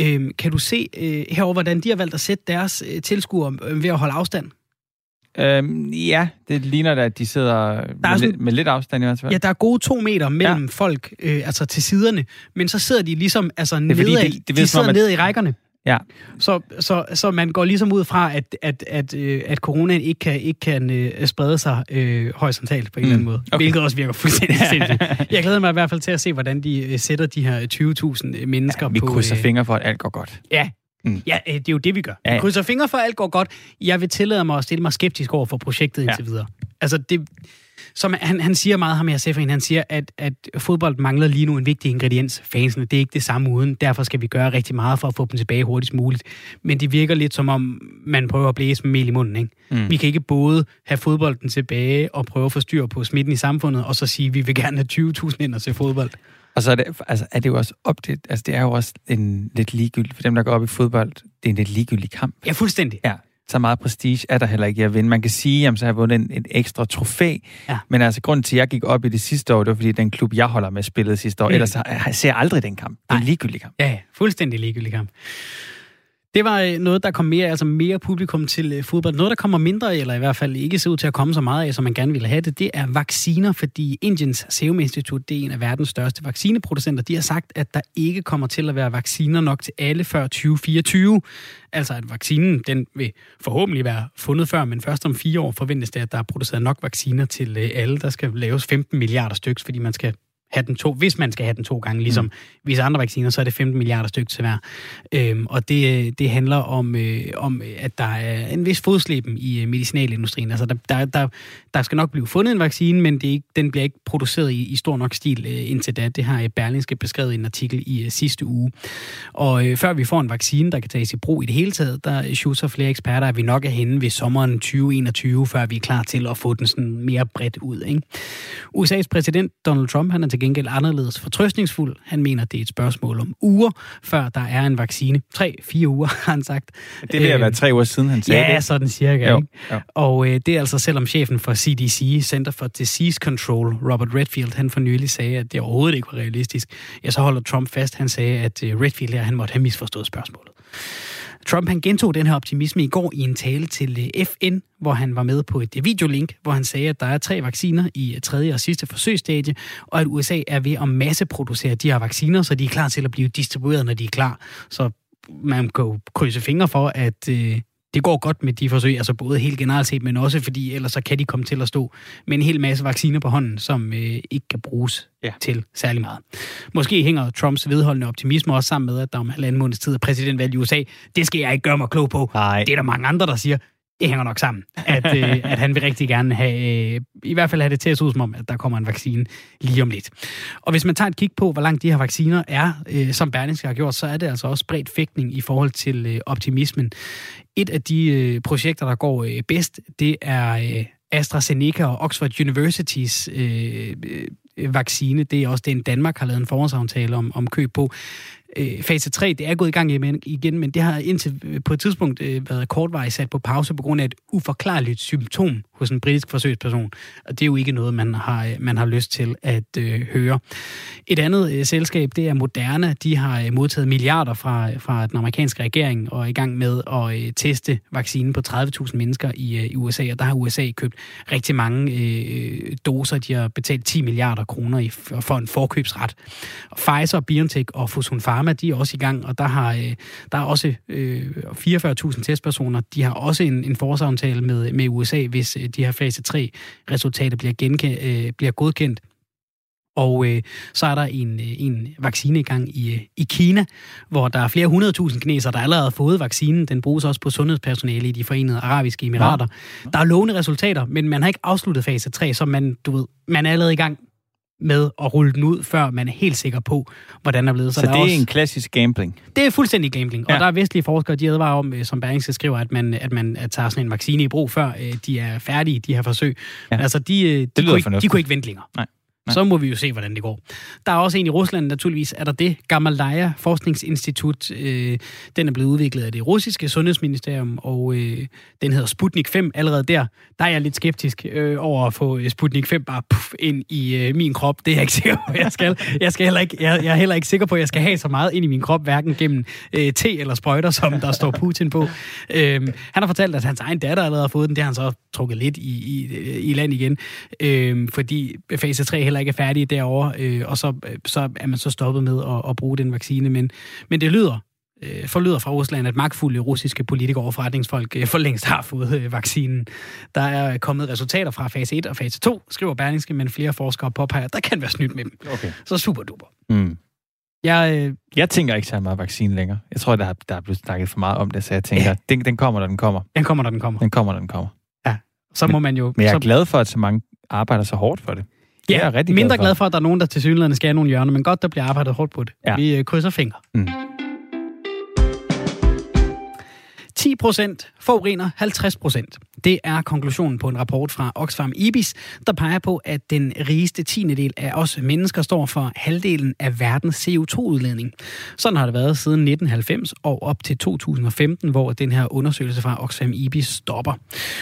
Uh, kan du se uh, herover, hvordan de har valgt at sætte deres uh, tilskuere uh, ved at holde afstand? Øhm, ja, det ligner da, at de sidder med, sådan, lidt, med lidt afstand i hvert fald. Ja, der er gode to meter mellem ja. folk, uh, altså til siderne, men så sidder de ligesom altså, nede i rækkerne. Ja. Så, så, så man går ligesom ud fra, at, at, at, at coronaen ikke kan, ikke kan øh, sprede sig øh, horisontalt på en mm. eller anden måde. Okay. Hvilket også virker fuldstændig sindssygt. Jeg glæder mig i hvert fald til at se, hvordan de sætter de her tyve tusind mennesker ja, vi på... Vi krydser øh... fingre for, at alt går godt. Ja, mm. ja øh, det er jo det, vi gør. Ja, ja. Krydser fingre for, at alt går godt. Jeg vil tillade mig at stille mig skeptisk over for projektet ja. indtil videre. Altså, det... Som han, han siger meget, ham her Seferin, han siger, at, at fodbold mangler lige nu en vigtig ingrediens. Fansene, det er ikke det samme uden. Derfor skal vi gøre rigtig meget for at få dem tilbage hurtigst muligt. Men det virker lidt som om, man prøver at blæse med mel i munden, ikke? Mm. Vi kan ikke både have fodbolden tilbage og prøve at få styr på smitten i samfundet, og så sige, at vi vil gerne have tyve tusind ind og se fodbold. Og så er det, altså, er det jo også op til, altså det er jo også en lidt ligegyldig, for dem, der går op i fodbold, det er en lidt ligegyldig kamp. Ja, fuldstændig. Ja. Så meget prestige er der heller ikke at vinde. Man kan sige, jamen så har jeg vundet en, en ekstra trofæ. Ja. Men altså, grunden til, at jeg gik op i det sidste år, det var, fordi den klub, jeg holder med, spillede sidste år. Mm. Ellers ser jeg aldrig den kamp. Det er en ligegyldig kamp. Ja, ja, fuldstændig ligegyldig kamp. Det var noget, der kom mere, altså mere publikum til fodbold. Noget, der kommer mindre, eller i hvert fald ikke ser ud til at komme så meget af, som man gerne ville have det, det er vacciner, fordi Indiens Serum Institut, det er en af verdens største vaccineproducenter, de har sagt, at der ikke kommer til at være vacciner nok til alle før tyve fireogtyve. Altså at vaccinen, den vil forhåbentlig være fundet før, men først om fire år forventes det, at der er produceret nok vacciner til alle. Der skal laves femten milliarder styks, fordi man skal... Den to, hvis man skal have den to gange, ligesom mm. hvis andre vacciner, så er det femten milliarder styk til hver. Øhm, og det, det handler om, øh, om, at der er en vis fodslæben i medicinalindustrien. Altså, der, der, der, der skal nok blive fundet en vaccine, men det er ikke, den bliver ikke produceret i, i stor nok stil øh, indtil da. Det har Berlingske beskrevet i en artikel i øh, sidste uge. Og øh, før vi får en vaccine, der kan tages i brug i det hele taget, der skjuter flere eksperter, at vi nok er henne ved sommeren tyve enogtyve, før vi er klar til at få den sådan mere bredt ud, ikke? U S A's præsident Donald Trump, han er til gengæld anderledes fortrøstningsfuld. Han mener, det er et spørgsmål om uger, før der er en vaccine. Tre, fire uger, har han sagt. Det vil have været tre uger siden, han sagde ja, det. Ja, sådan cirka. Jo, jo. Og øh, det er altså selvom chefen for C D C, Center for Disease Control, Robert Redfield, han for nylig sagde, at det overhovedet ikke var realistisk. Ja, så holder Trump fast. Han sagde, at øh, Redfield her, han måtte have misforstået spørgsmålet. Trump, han gentog den her optimisme i går i en tale til F N, hvor han var med på et videolink, hvor han sagde, at der er tre vacciner i tredje og sidste forsøgsstadie, og at U S A er ved at masseproducere de her vacciner, så de er klar til at blive distribueret, når de er klar. Så man kan jo krydse fingre for, at det går godt med de forsøg, altså både helt generelt set, men også fordi ellers så kan de komme til at stå med en hel masse vacciner på hånden, som øh, ikke kan bruges ja. til særlig meget. Måske hænger Trumps vedholdende optimisme også sammen med, at der om halvanden måneds tid er præsidentvalg i U S A. Det skal jeg ikke gøre mig klog på. Nej. Det er der mange andre, der siger. Det hænger nok sammen, at, øh, at han vil rigtig gerne have, øh, i hvert fald have det til at se ud som om, at der kommer en vaccine lige om lidt. Og hvis man tager et kig på, hvor langt de her vacciner er, øh, som Berlingske har gjort, så er det altså også bredt fægtning i forhold til øh, optimismen. Et af de øh, projekter, der går øh, bedst, det er øh, AstraZeneca og Oxford Universitys øh, øh, vaccine. Det er også den, Danmark har lavet en forhåndsaftale om, om køb på. Fase tre, det er gået i gang igen, men det har indtil på et tidspunkt været kortvarigt sat på pause på grund af et uforklarligt symptom hos en britisk forsøgsperson. Og det er jo ikke noget, man har, man har lyst til at øh, høre. Et andet øh, selskab, det er Moderna. De har modtaget milliarder fra, fra den amerikanske regering og er i gang med at øh, teste vaccinen på tredive tusind mennesker i, øh, i U S A. Og der har U S A købt rigtig mange øh, doser. De har betalt ti milliarder kroner i, for en forkøbsret. Og Pfizer, BioNTech og Fosun Pharma, de er også i gang, og der, har, der er også øh, fireogfyrre tusind testpersoner. De har også en, en forhåndsaftale med, med U S A, hvis de her fase tre-resultater bliver, genkendt, øh, bliver godkendt. Og øh, så er der en, en vaccine i gang i, i Kina, hvor der er flere hundredtusind kinesere, der allerede har fået vaccinen. Den bruges også på sundhedspersonale i de forenede arabiske emirater. Ja. Der er lovende resultater, men man har ikke afsluttet fase tre, så man, du ved, man er allerede i gang med at rulle den ud, før man er helt sikker på, hvordan der er blevet. Så, så det er også en klassisk gambling? Det er fuldstændig gambling, ja. Og der er vestlige forskere, de advarer om, som Berlingske skriver, at man, at man tager sådan en vaccine i brug, før de er færdige, de her forsøg. Ja. Altså, de, de, kunne ikke, de kunne ikke vente længere. Nej. Nej. Så må vi jo se, hvordan det går. Der er også en i Rusland, naturligvis er der det. Gamaleya Forskningsinstitut, øh, den er blevet udviklet af det russiske sundhedsministerium, og øh, den hedder Sputnik fem allerede der. Der er jeg lidt skeptisk øh, over at få Sputnik fem bare puff, ind i øh, min krop. Det er jeg ikke sikker på, jeg skal. Jeg, skal heller ikke, jeg, jeg er heller ikke sikker på, at jeg skal have så meget ind i min krop, hverken gennem øh, te eller sprøjter, som der står Putin på. Øh, han har fortalt, at hans egen datter allerede har fået den. Det har han så trukket lidt i, i, i land igen, øh, fordi fase tre heller ikke er færdige derovre, øh, og så, så er man så stoppet med at, at bruge den vaccine. Men, men det lyder, øh, forlyder fra Rusland, at magtfulde russiske politikere og forretningsfolk øh, for længst har fået øh, vaccinen. Der er kommet resultater fra fase et og fase to, skriver Berlingske, men flere forskere påpeger, der kan være snydt med dem. Okay. Så super duper. Mm. Jeg, øh, jeg tænker ikke så meget vaccine længere. Jeg tror, der, der er blevet snakket for meget om det, så jeg tænker, ja. den, den kommer, når den kommer. Den kommer, når den kommer. Den kommer, når den kommer. Ja, så må men, man jo... Men jeg er så... glad for, at så mange arbejder så hårdt for det. Ja, jeg er rigtig mindre glad for. glad for, at der er nogen, der tilsyneladende skal have nogle hjørner, men godt, der bliver arbejdet hårdt på det. Ja. Vi øh, krydser fingre. Mm. ti procent forurener halvtreds procent. Det er konklusionen på en rapport fra Oxfam Ibis, der peger på, at den rigeste tiendedel af os mennesker står for halvdelen af verdens C O to-udledning. Sådan har det været siden nitten halvfems og op til to tusind og femten, hvor den her undersøgelse fra Oxfam Ibis stopper.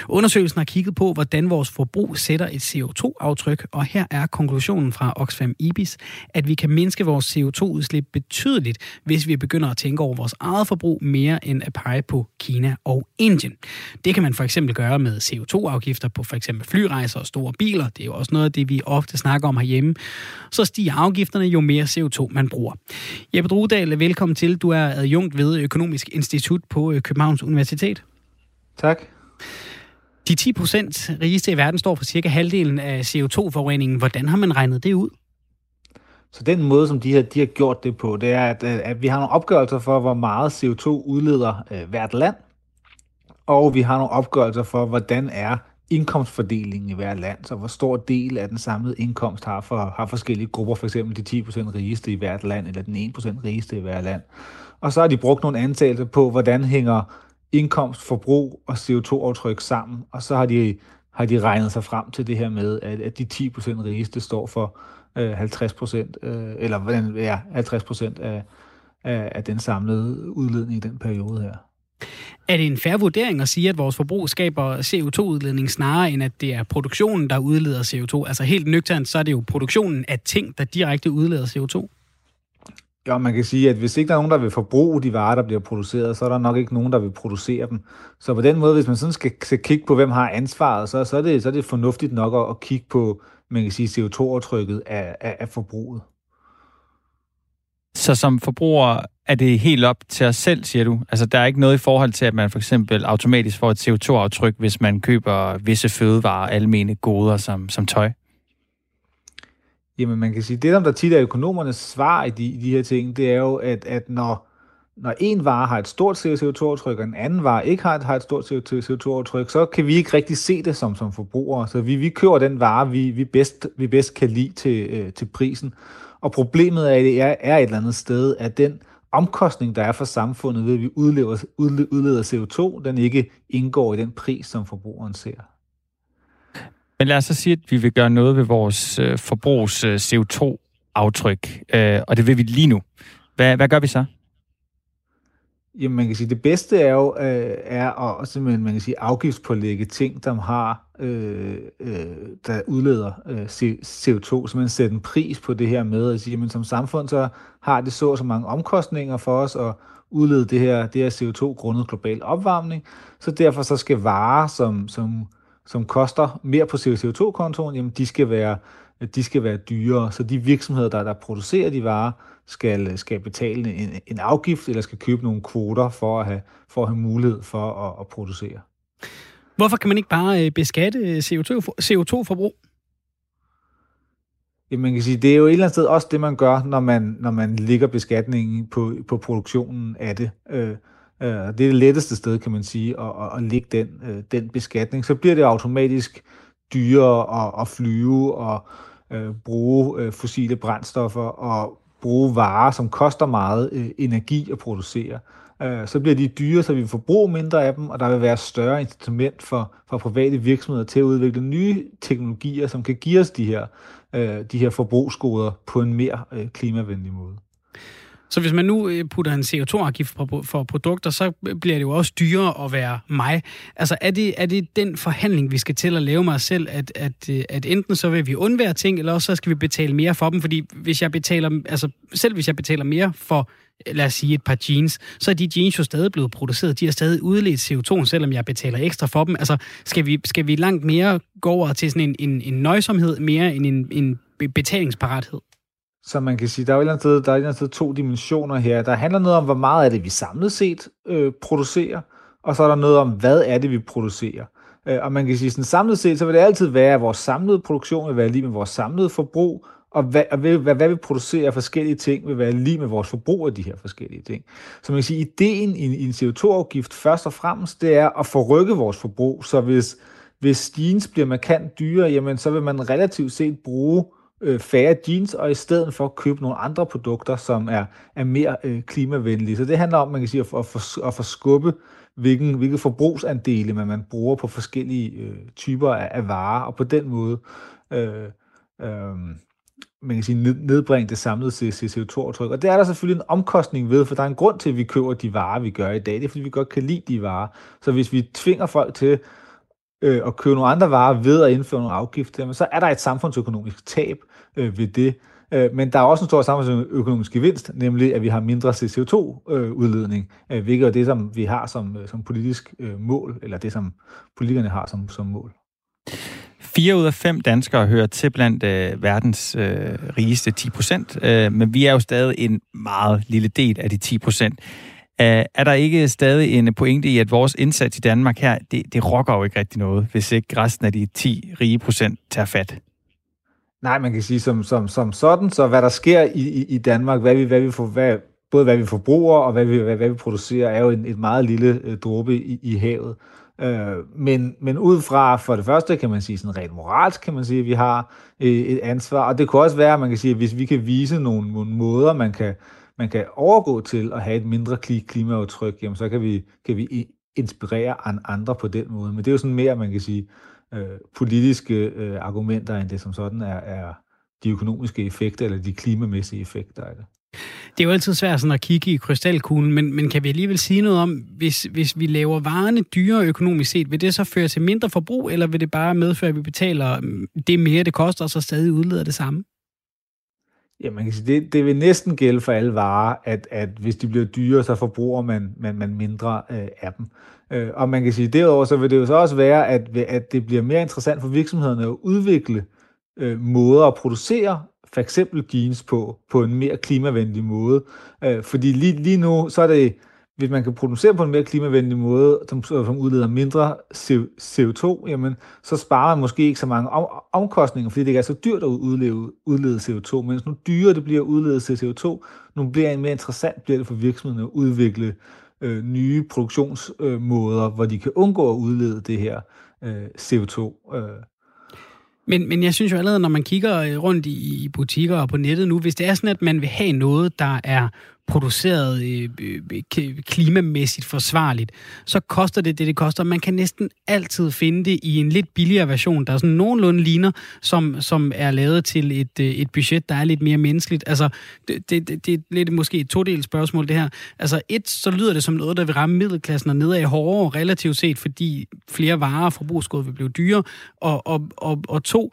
Undersøgelsen har kigget på, hvordan vores forbrug sætter et C O to-aftryk, og her er konklusionen fra Oxfam Ibis, at vi kan mindske vores C O to-udslip betydeligt, hvis vi begynder at tænke over vores eget forbrug mere end at pege på Kina og Indien. Det kan man for eksempel gøre med C O to-afgifter på for eksempel flyrejser og store biler. Det er jo også noget af det, vi ofte snakker om herhjemme. Så stiger afgifterne, jo mere C O to man bruger. Jeppe Drudel, velkommen til. Du er adjunkt ved Økonomisk Institut på Københavns Universitet. Tak. De ti procent rigeste i verden står for cirka halvdelen af C O to-forureningen. Hvordan har man regnet det ud? Så den måde, som de, her, de har gjort det på, det er, at, at vi har nogle opgørelser for, hvor meget C O to udleder øh, hvert land, og vi har nogle opgørelser for, hvordan er indkomstfordelingen i hvert land, så hvor stor del af den samlede indkomst har, for, har forskellige grupper, f.eks. de ti procent rigeste i hvert land, eller den en procent rigeste i hvert land. Og så har de brugt nogle antagelser på, hvordan hænger indkomst, forbrug og C O to-aftryk sammen, og så har de, har de regnet sig frem til det her med, at, at de ti procent rigeste står for halvtreds procent eller hvordan ja, halvtreds procent af, af den samlede udledning i den periode her. Er det en fair vurdering at sige, at vores forbrug skaber C O to-udledning snarere end at det er produktionen, der udleder C O to? Altså helt nøgternt, så er det jo produktionen af ting, der direkte udleder C O to. Ja, man kan sige, at hvis ikke der er nogen, der vil forbruge de varer, der bliver produceret, så er der nok ikke nogen, der vil producere dem. Så på den måde, hvis man sådan skal, skal kigge på, hvem har ansvaret, så, så, er det, så er det fornuftigt nok at, at kigge på, man kan sige, C O to-aftrykket af, af, af forbruget. Så som forbruger er det helt op til os selv, siger du? Altså, der er ikke noget i forhold til, at man for eksempel automatisk får et C O to aftryk, hvis man køber visse fødevarer, almene goder som, som tøj? Jamen, man kan sige, det der, der tit er økonomernes svar i de, i de her ting, det er jo, at, at når, når en vare har et stort C O to aftryk, og en anden vare ikke har et, har et stort C O to aftryk, så kan vi ikke rigtig se det som, som forbrugere. Så vi, vi køber den vare, vi, vi, bedst, vi bedst kan lide til, øh, til prisen. Og problemet af det er, er et eller andet sted, at den omkostning, der er for samfundet ved, at vi udlever, udleder C O to, den ikke indgår i den pris, som forbrugeren ser. Men lad os så sige, at vi vil gøre noget ved vores forbrugs C O to aftryk, og det vil vi lige nu. Hvad, hvad gør vi så? Jamen, man kan sige, det bedste er jo øh, er at simpelthen, man kan sige, afgiftspålægge ting, der har øh, øh, der udleder øh, C O to, så man sætter en pris på det her med at sige, jamen som samfund så har det så så mange omkostninger for os at udlede det her det her C O to grundet global opvarmning, så derfor så skal varer som som som koster mere på C O to kontoen, jamen de skal være de skal være dyrere, så de virksomheder, der, der producerer de varer, skal, skal betale en, en afgift, eller skal købe nogle kvoter for at have, for at have mulighed for at, at producere. Hvorfor kan man ikke bare beskatte C O to forbrug? Jamen, man kan sige, det er jo et eller andet sted også det, man gør, når man, når man lægger beskatningen på, på produktionen af det. Øh, øh, det er det letteste sted, kan man sige, at, at lægge den, øh, den beskatning. Så bliver det automatisk dyrere at, at flyve og øh, bruge øh, fossile brændstoffer og bruge varer, som koster meget øh, energi at producere. Øh, så bliver de dyre, så vi forbruger mindre af dem, og der vil være større incitament for, for private virksomheder til at udvikle nye teknologier, som kan give os de her, øh, de her forbrugsgoder på en mere øh, klimavenlig måde. Så hvis man nu putter en C O to afgift for produkter, så bliver det jo også dyrere at være mig. Altså er det, er det den forhandling, vi skal til at lave med os selv, at, at, at enten så vil vi undvære ting, eller også så skal vi betale mere for dem, fordi hvis jeg betaler, altså selv hvis jeg betaler mere for, lad os sige, et par jeans, så er de jeans jo stadig blevet produceret, de har stadig udledt C O to, selvom jeg betaler ekstra for dem. Altså skal vi, skal vi langt mere gå over til sådan en, en, en nøjsomhed mere end en, en betalingsparathed? Så man kan sige, der er jo et eller andet sted, der er et eller andet sted to dimensioner her. Der handler noget om, hvor meget af det, vi samlet set øh, producerer, og så er der noget om, hvad er det, vi producerer. Øh, og man kan sige, sådan samlet set, så vil det altid være, at vores samlede produktion vil være lige med vores samlede forbrug, og hvad, og hvad, hvad, hvad vi producerer af forskellige ting, vil være lige med vores forbrug af de her forskellige ting. Så man kan sige, ideen i en, i en C O to afgift først og fremmest, det er at forrykke vores forbrug. Så hvis, hvis jeans bliver markant dyrere, jamen, så vil man relativt set bruge færre jeans, og i stedet for at købe nogle andre produkter, som er, er mere øh, klimavenlige. Så det handler om, man kan sige, at, at, for, at forskubbe, hvilken, hvilke forbrugsandele man, man bruger på forskellige øh, typer af, af varer, og på den måde øh, øh, man kan sige, ned, nedbringe det samlede C O to aftryk. Og det er der selvfølgelig en omkostning ved, for der er en grund til, at vi køber de varer, vi gør i dag. Det er, fordi vi godt kan lide de varer. Så hvis vi tvinger folk til og købe nogle andre varer ved at indføre nogle afgifter, så er der et samfundsøkonomisk tab ved det. Men der er også en stor samfundsøkonomisk gevinst, nemlig at vi har mindre C O to udledning, hvilket er det, som vi har som, som politisk mål, eller det, som politikerne har som, som mål. Fire ud af fem danskere hører til blandt øh, verdens øh, rigeste ti procent, øh, men vi er jo stadig en meget lille del af de ti procent. Er der ikke stadig en pointe i, at vores indsats i Danmark her, det, det rokker jo ikke rigtig noget, hvis ikke resten af de ti rige procent tager fat? Nej, man kan sige som, som, som sådan, så hvad der sker i, i, i Danmark, hvad vi, hvad vi får, hvad, både hvad vi forbruger og hvad vi, hvad, hvad vi producerer, er jo en, et meget lille øh, dråbe i, i havet. Men, men ud fra, for det første kan man sige, sådan rent moralsk kan man sige, at vi har et ansvar, og det kunne også være, at man kan sige, at hvis vi kan vise nogle, nogle måder, man kan, man kan overgå til at have et mindre klimaaftryk, jamen så kan vi, kan vi inspirere andre på den måde. Men det er jo sådan mere, man kan sige, politiske argumenter, end det som sådan er, er de økonomiske effekter, eller de klimamæssige effekter af det. Det er jo altid svært sådan at kigge i krystalkuglen, men, men kan vi alligevel sige noget om, hvis, hvis vi laver varerne dyrere økonomisk set, vil det så føre til mindre forbrug, eller vil det bare medføre, at vi betaler det mere, det koster, og så stadig udleder det samme? Ja, man kan sige, det, det vil næsten gælde for alle varer, at, at hvis de bliver dyre, så forbruger man, man, man mindre øh, af dem. Øh, og man kan sige, derudover så vil det jo så også være, at, at det bliver mere interessant for virksomhederne at udvikle øh, måder at producere for eksempel jeans på, på en mere klimavenlig måde. Øh, fordi lige, lige nu, så er det, hvis man kan producere på en mere klimavenlig måde, som, som udleder mindre C O to, jamen, så sparer man måske ikke så mange omkostninger, fordi det er så dyrt at udlede, udlede C O to, mens nu dyrere det bliver at udlede C O to, nu bliver det mere interessant bliver det for virksomhederne at udvikle øh, nye produktionsmåder, øh, hvor de kan undgå at udlede det her øh, C O to. Øh. Men, men jeg synes jo allerede, når man kigger rundt i butikker og på nettet nu, hvis det er sådan, at man vil have noget, der er produceret øh, klimamæssigt forsvarligt, så koster det det, det koster. Man kan næsten altid finde det i en lidt billigere version, der sådan nogenlunde ligner, som, som er lavet til et, et budget, der er lidt mere menneskeligt. Altså, det, det, det er lidt måske et todelt spørgsmål, det her. Altså, et, så lyder det som noget, der vil ramme middelklassen og nedad hårdere relativt set, fordi flere varer og forbrugsgoder vil blive dyre. Og, og, og, og to,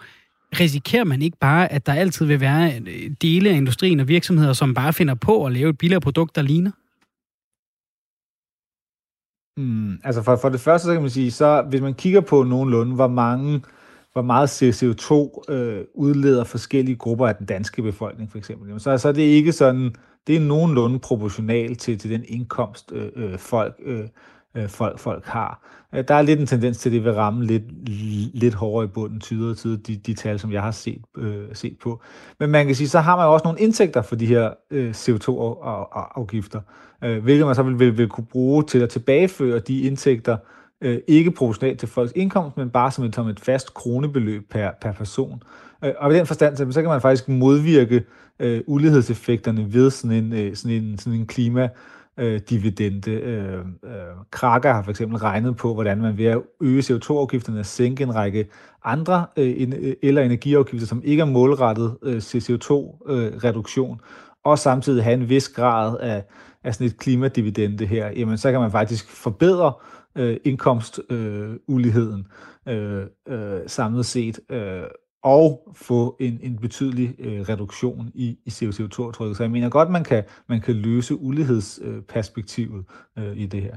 risikerer man ikke bare, at der altid vil være dele af industrien og virksomheder, som bare finder på at lave et billigere produkt, der ligner? Mm, altså for, for det første, så kan man sige, så hvis man kigger på nogenlunde, hvor mange, hvor meget C O to øh, udleder forskellige grupper af den danske befolkning, for eksempel, så, så er det ikke sådan, det er nogenlunde proportionalt til, til den indkomst, øh, folk øh, Folk, folk har. Der er lidt en tendens til, at det vil ramme lidt, lidt hårdere i bunden, tyder og tyder, de, de tal, som jeg har set, øh, set på. Men man kan sige, så har man jo også nogle indtægter for de her øh, C O to-afgifter, øh, hvilket man så vil, vil, vil kunne bruge til at tilbageføre de indtægter, øh, ikke proportionalt til folks indkomst, men bare som et, som et fast kronebeløb per, per person. Øh, og i den forstand, så, så kan man faktisk modvirke øh, ulighedseffekterne ved sådan en, øh, sådan en, sådan en klima- dividende. Øh, øh, Krakker har for eksempel regnet på, hvordan man ved at øge C O to-afgifterne og sænke en række andre øh, en, eller energiafgifter, som ikke er målrettet øh, C O to-reduktion, og samtidig have en vis grad af, af sådan et klimadividende her, jamen så kan man faktisk forbedre øh, indkomstuligheden øh, øh, samlet set, øh, og få en, en betydelig øh, reduktion i, i C O to-trykket. Så jeg mener godt, man kan, man kan løse ulighedsperspektivet øh, i det her.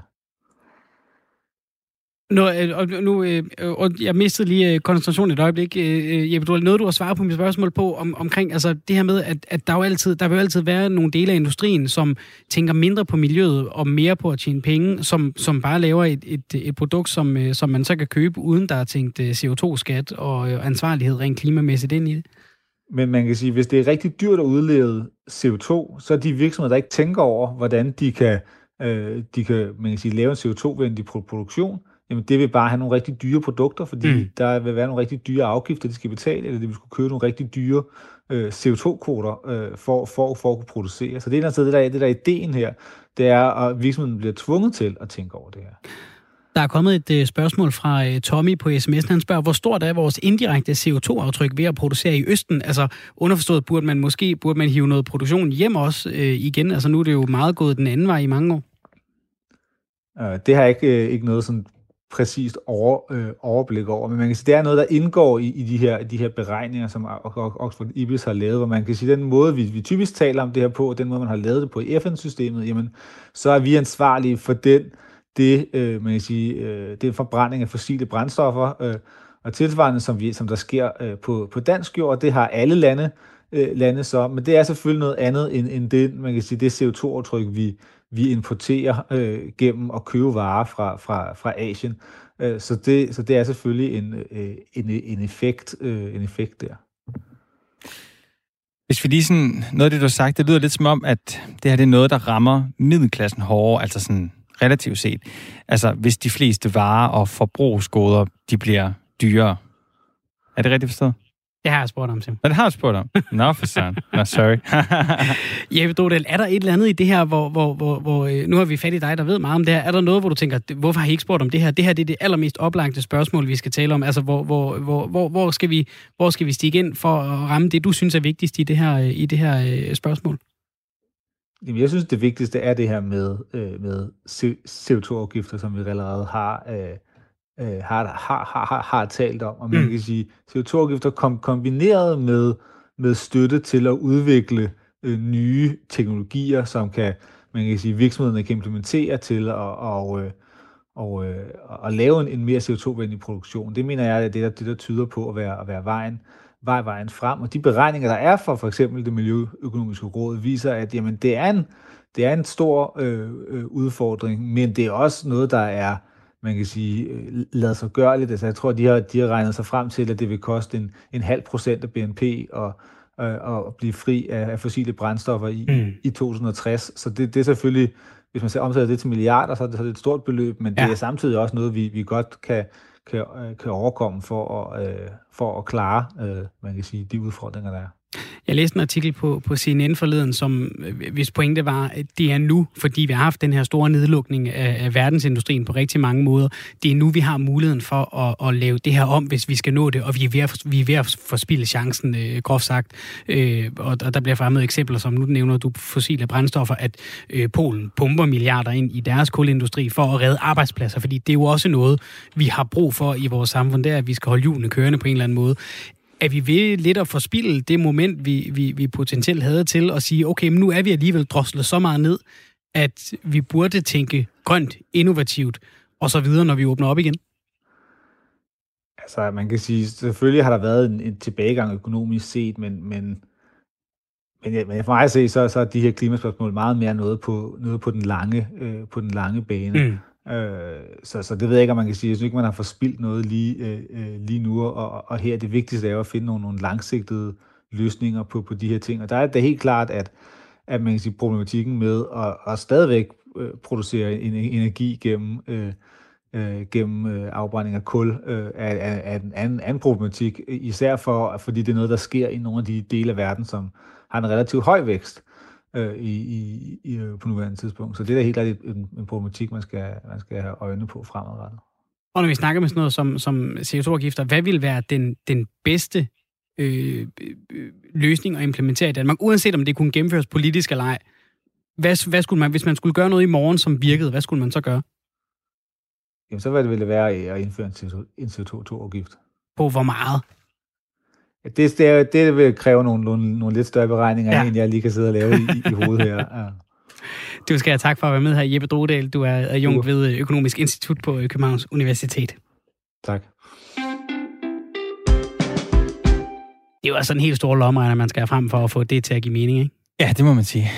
Nå, og nu, øh, og jeg mistede lige koncentrationen et øjeblik. Øh, Jeppe Drudel, noget du har svaret på mit spørgsmål på om, omkring altså det her med, at, at der, jo altid, der vil jo altid være nogle dele af industrien, som tænker mindre på miljøet og mere på at tjene penge, som, som bare laver et, et, et produkt, som, som man så kan købe, uden der er tænkt C O to-skat og ansvarlighed rent klimamæssigt ind i det. Men man kan sige, hvis det er rigtig dyrt at udlede C O to, så er de virksomheder, der ikke tænker over, hvordan de kan, øh, de kan, man kan sige, lave en C O to-venlig produktion, jamen det vil bare have nogle rigtig dyre produkter, fordi mm. der vil være nogle rigtig dyre afgifter, de skal betale, eller de vil skulle købe nogle rigtig dyre øh, C O to-kvoter øh, for, for, for at kunne producere. Så det er altså det, der, det der er ideen her, det er, at virksomheden bliver tvunget til at tænke over det her. Der er kommet et spørgsmål fra Tommy på sms'en. Han spørger, hvor stort er vores indirekte C O to-aftryk ved at producere i Østen? Altså underforstået, burde man måske burde man hive noget produktion hjem også øh, igen? Altså nu er det jo meget gået den anden vej i mange år. Øh, det har ikke, øh, ikke noget sådan præcist over, øh, overblik over, men man kan sige, det er noget, der indgår i, i de, her, de her beregninger, som Oxford Ibis har lavet, hvor man kan sige, den måde, vi, vi typisk taler om det her på, og den måde, man har lavet det på i F N-systemet, jamen, så er vi ansvarlige for den, det, øh, man kan sige, øh, den forbrænding af fossile brændstoffer, øh, og tilsvarende, som, vi, som der sker øh, på, på dansk jord, det har alle lande, øh, lande så, men det er selvfølgelig noget andet, end, end det, man kan sige, det C O to-aftryk, vi vi importerer øh, gennem at købe varer fra, fra, fra Asien. Øh, så, det, så det er selvfølgelig en, øh, en, en, effekt, øh, en effekt der. Hvis vi lige sådan, noget af det, du har sagt, det lyder lidt som om, at det her det er noget, der rammer middelklassen hårdere, altså sådan relativt set. Altså hvis de fleste varer og forbrugsgoder, de bliver dyrere. Er det rigtigt forstået? Det har jeg spurgt om, simpelthen. Det har jeg spurgt om? Nå, for sådan. Nå, sorry. Jeppe Drudel, er der et eller andet i det her, hvor, hvor, hvor, hvor... Nu har vi fat i dig, der ved meget om det her. Er der noget, hvor du tænker, hvorfor har I ikke spurgt om det her? Det her det er det allermest oplagte spørgsmål, vi skal tale om. Altså, hvor, hvor, hvor, hvor, hvor, skal vi, hvor skal vi stikke ind for at ramme det, du synes er vigtigst i det her, i det her spørgsmål? Jamen, jeg synes, det vigtigste er det her med, med C O to-afgifter, som vi allerede har... Har, har, har, har talt om, og man kan sige, C O to-afgifter kom, kombineret med, med støtte til at udvikle øh, nye teknologier, som kan, man kan sige, virksomhederne kan implementere til at og, øh, og, øh, og lave en, en mere C O to-venlig produktion. Det mener jeg, at det, der, det der tyder på at være, at være vejen. var vejen frem. Og de beregninger, der er fra for eksempel det Miljøøkonomiske Råd, viser, at jamen, det, er en, det er en stor øh, øh, udfordring, men det er også noget, der er, man kan sige, øh, lader sig gørligt. Altså, jeg tror, de har, de har regnet sig frem til, at det vil koste en, en halv procent af B N P og at blive fri af fossile brændstoffer i, mm. i to tusind og tres. Så det, det er selvfølgelig, hvis man omsætter det til milliarder, så er det, så er det et stort beløb, men ja. Det er samtidig også noget, vi, vi godt kan, kan, kan overkomme for at, øh, for at klare øh, man kan sige, de udfordringer, der er. Jeg læste en artikel på, på C N N forleden, som, hvis pointe var, at det er nu, fordi vi har haft den her store nedlukning af, af verdensindustrien på rigtig mange måder. Det er nu, vi har muligheden for at, at lave det her om, hvis vi skal nå det, og vi er ved at, vi er ved at forspilde chancen, øh, groft sagt. Øh, og, og der bliver fremmet eksempler, som nu nævner du fossile brændstoffer, at øh, Polen pumper milliarder ind i deres kulindustri for at redde arbejdspladser, fordi det er jo også noget, vi har brug for i vores samfund, der at vi skal holde hjulene kørende på en eller anden måde. Er vi ved lidt at forspilde det moment, vi, vi, vi potentielt havde til at sige, okay, men nu er vi alligevel droslet så meget ned, at vi burde tænke grønt, innovativt og så videre, når vi åbner op igen? Altså, man kan sige, selvfølgelig har der været en, en tilbagegang økonomisk set, men, men, men, men for mig at se, så, så er de her klimaspørgsmål meget mere noget på, noget på, den, lange, øh, på den lange bane. Mm. Så, så det ved jeg ikke, om man kan sige. Jeg synes ikke, man har forspildt noget lige, øh, lige nu, og, og her det vigtigste er at finde nogle, nogle langsigtede løsninger på, på de her ting. Og der er det helt klart, at, at man kan sige, problematikken med at, at stadigvæk producere energi gennem, øh, øh, gennem afbrænding af kul øh, er, er en anden, anden problematik, især for, fordi det er noget, der sker i nogle af de dele af verden, som har en relativt høj vækst. I, i, i, på nuværende tidspunkt. Så det er da helt klart en, en problematik, man skal, man skal have øjne på fremadrettet. Og når vi snakker med sådan noget som, som C O to-afgifter, hvad vil være den, den bedste øh, øh, løsning at implementere i Danmark, uanset om det kunne gennemføres politisk eller ej? Hvad, hvad skulle man, hvis man skulle gøre noget i morgen, som virkede, hvad skulle man så gøre? Jamen, så ville det være at indføre en C O to-afgift. På hvor meget? Det, det, det vil kræve nogle, nogle, nogle lidt større beregninger, ja. End jeg lige kan sidde og lave i, i hovedet her. Ja. Du skal have tak for at være med her, Jeppe Drudel. Du er adjunkt ved Økonomisk Institut på Københavns Universitet. Tak. Det er jo også en helt stor lommeregner, man skal have frem for at få det til at give mening, ikke? Ja, det må man sige.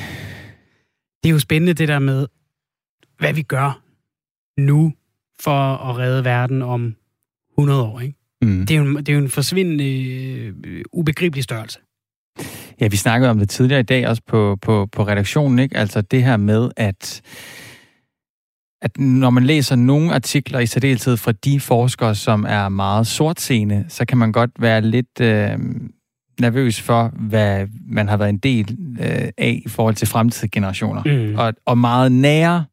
Det er jo spændende det der med, hvad vi gør nu for at redde verden om hundrede år, ikke? Mm. Det er jo en, det er jo en forsvindende øh, ubegribelig størrelse. Ja, vi snakkede om det tidligere i dag også på, på, på redaktionen, ikke? Altså det her med, at, at når man læser nogle artikler i særdeleshed fra de forskere, som er meget sortseende, så kan man godt være lidt øh, nervøs for, hvad man har været en del øh, af i forhold til fremtidige generationer. Mm. Og, og meget nære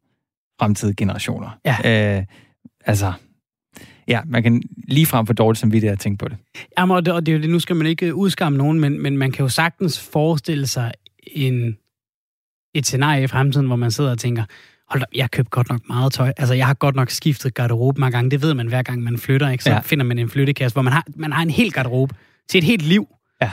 fremtidige generationer. Ja. Øh, altså... Ja, man kan ligefrem få dårligt samvittighed at tænke på det. Jamen, og det, og det er jo det, nu skal man ikke udskamme nogen, men, men man kan jo sagtens forestille sig en, et scenarie i fremtiden, hvor man sidder og tænker, hold da, jeg købte godt nok meget tøj, altså jeg har godt nok skiftet garderobe mange gange, det ved man hver gang man flytter, ikke? Så ja. Finder man en flyttekasse, hvor man har, man har en hel garderobe til et helt liv, ja.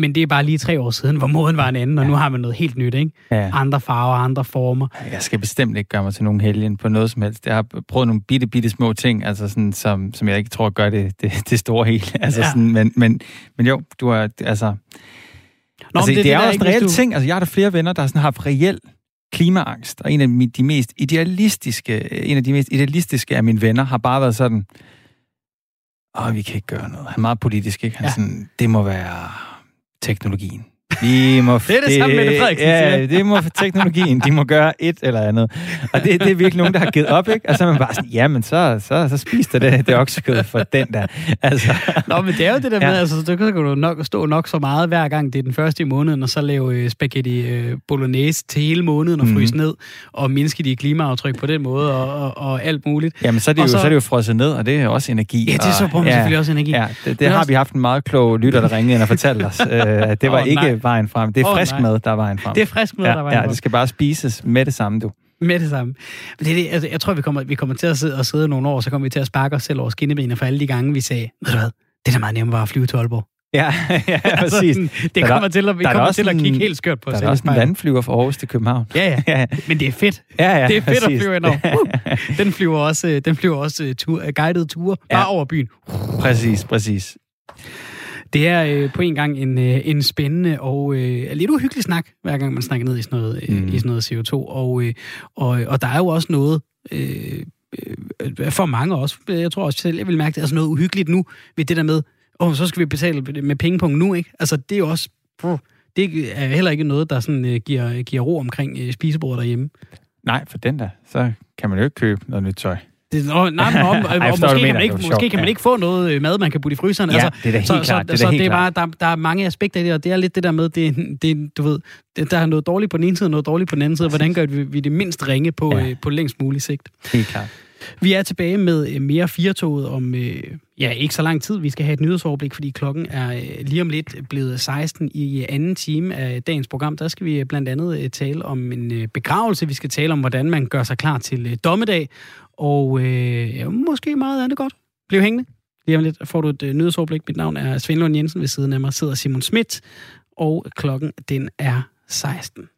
Men det er bare lige tre år siden, hvor moden var en anden, og ja. Nu har man noget helt nyt, ikke? Ja. Andre farver, andre former. Jeg skal bestemt ikke gøre mig til nogen helgen på noget som helst. Jeg har prøvet nogle bitte, bitte små ting, altså sådan, som, som jeg ikke tror gør det, det, det store hele. Altså ja. Sådan, men, men, men jo, du har, altså... Nå, altså det, det, det er jo også en reel du... ting. Altså, jeg har da flere venner, der sådan har haft reel klimaangst, og en af de mest idealistiske, en af de mest idealistiske af mine venner har bare været sådan, åh, vi kan ikke gøre noget. Han er meget politisk, ikke? Han er ja. Sådan, det må være... teknologien. De må f- det er det samme, Mette Frederiksen siger. Ja, det må teknologien. De må gøre et eller andet. Og det, det er virkelig nogen, der har givet op, ikke? Og så er man bare sådan, jamen, så, så, så spiser det, det oksekød for den der. Altså. Nå, men det er jo det der med, ja. Altså, så kan du nok stå nok så meget hver gang, det er den første i måneden, og så lave spaghetti bolognese til hele måneden og fryse mm-hmm. ned, og mindske de klimaaftryk på den måde, og, og, og alt muligt. Jamen, så er, det jo, så, så er det jo frosset ned, og det er også energi. Ja, det er så bruger man ja, selvfølgelig også energi. Ja, det, det har også... vi haft en meget klog lytter, der ringede ind og fortalte os. Det var oh, ikke vejen frem. Det er oh, frisk nej. Mad, der er vejen frem. Det er frisk mad, ja, der er vejen frem. Ja, det skal bare spises med det samme, du. Med det samme. Det det, altså, jeg tror, vi kommer, vi kommer til at sidde og sidde nogle år, så kommer vi til at sparke os selv over skinnebenene for alle de gange, vi sagde, ved du hvad, det er da meget nemmere at flyve til Aalborg. Ja, ja, præcis. Altså, det kommer der, til, at, vi kommer til en, at kigge helt skørt på os. Der er også en vandflyver fra Aarhus til København. Ja, ja. Men det er fedt. Ja, ja, det er fedt præcis. At flyve ind over. Den flyver også, den flyver også tur, guidede ture, bare ja. Over byen. Præcis, præcis. Det er øh, på en gang en, øh, en spændende og øh, lidt uhyggelig snak, hver gang man snakker ned i sådan noget, øh, mm. i sådan noget C O to. Og, øh, og, og der er jo også noget... Øh, for mange også, jeg tror også selv, jeg vil mærke, det er sådan noget uhyggeligt nu, ved det der med, åh, oh, så skal vi betale med pengepunkt nu, ikke? Altså, det er jo også, det er heller ikke noget, der sådan uh, giver, giver ro omkring uh, spisebordet derhjemme. Nej, for den der, så kan man jo ikke købe noget nyt tøj. Det, og, nej, men om, Ej, og måske, mener, kan man ikke, måske sjov, kan man ikke ja. få noget mad, man kan putte i fryseren. Ja, altså, det er da helt så, klart. Så det er, så det er bare, der, der er mange aspekter i det, og det er lidt det der med, det, det, du ved, det, der er noget dårligt på den ene side, og noget dårligt på den anden side. Hvordan gør vi det mindst ringe på, ja. øh, på længst mulig sigt? Helt klart. Vi er tilbage med mere firetoget om øh, ja, ikke så lang tid. Vi skal have et nyhedsoverblik, fordi klokken er øh, lige om lidt blevet seksten i øh, anden time af dagens program. Der skal vi blandt andet øh, tale om en øh, begravelse. Vi skal tale om, hvordan man gør sig klar til øh, dommedag. Og øh, ja, måske meget andet godt. Bliv hængende. Lige om lidt får du et øh, nyhedsoverblik. Mit navn er Svende Lund Jensen. Ved siden af mig sidder Simon Smith. Og klokken den er seksten.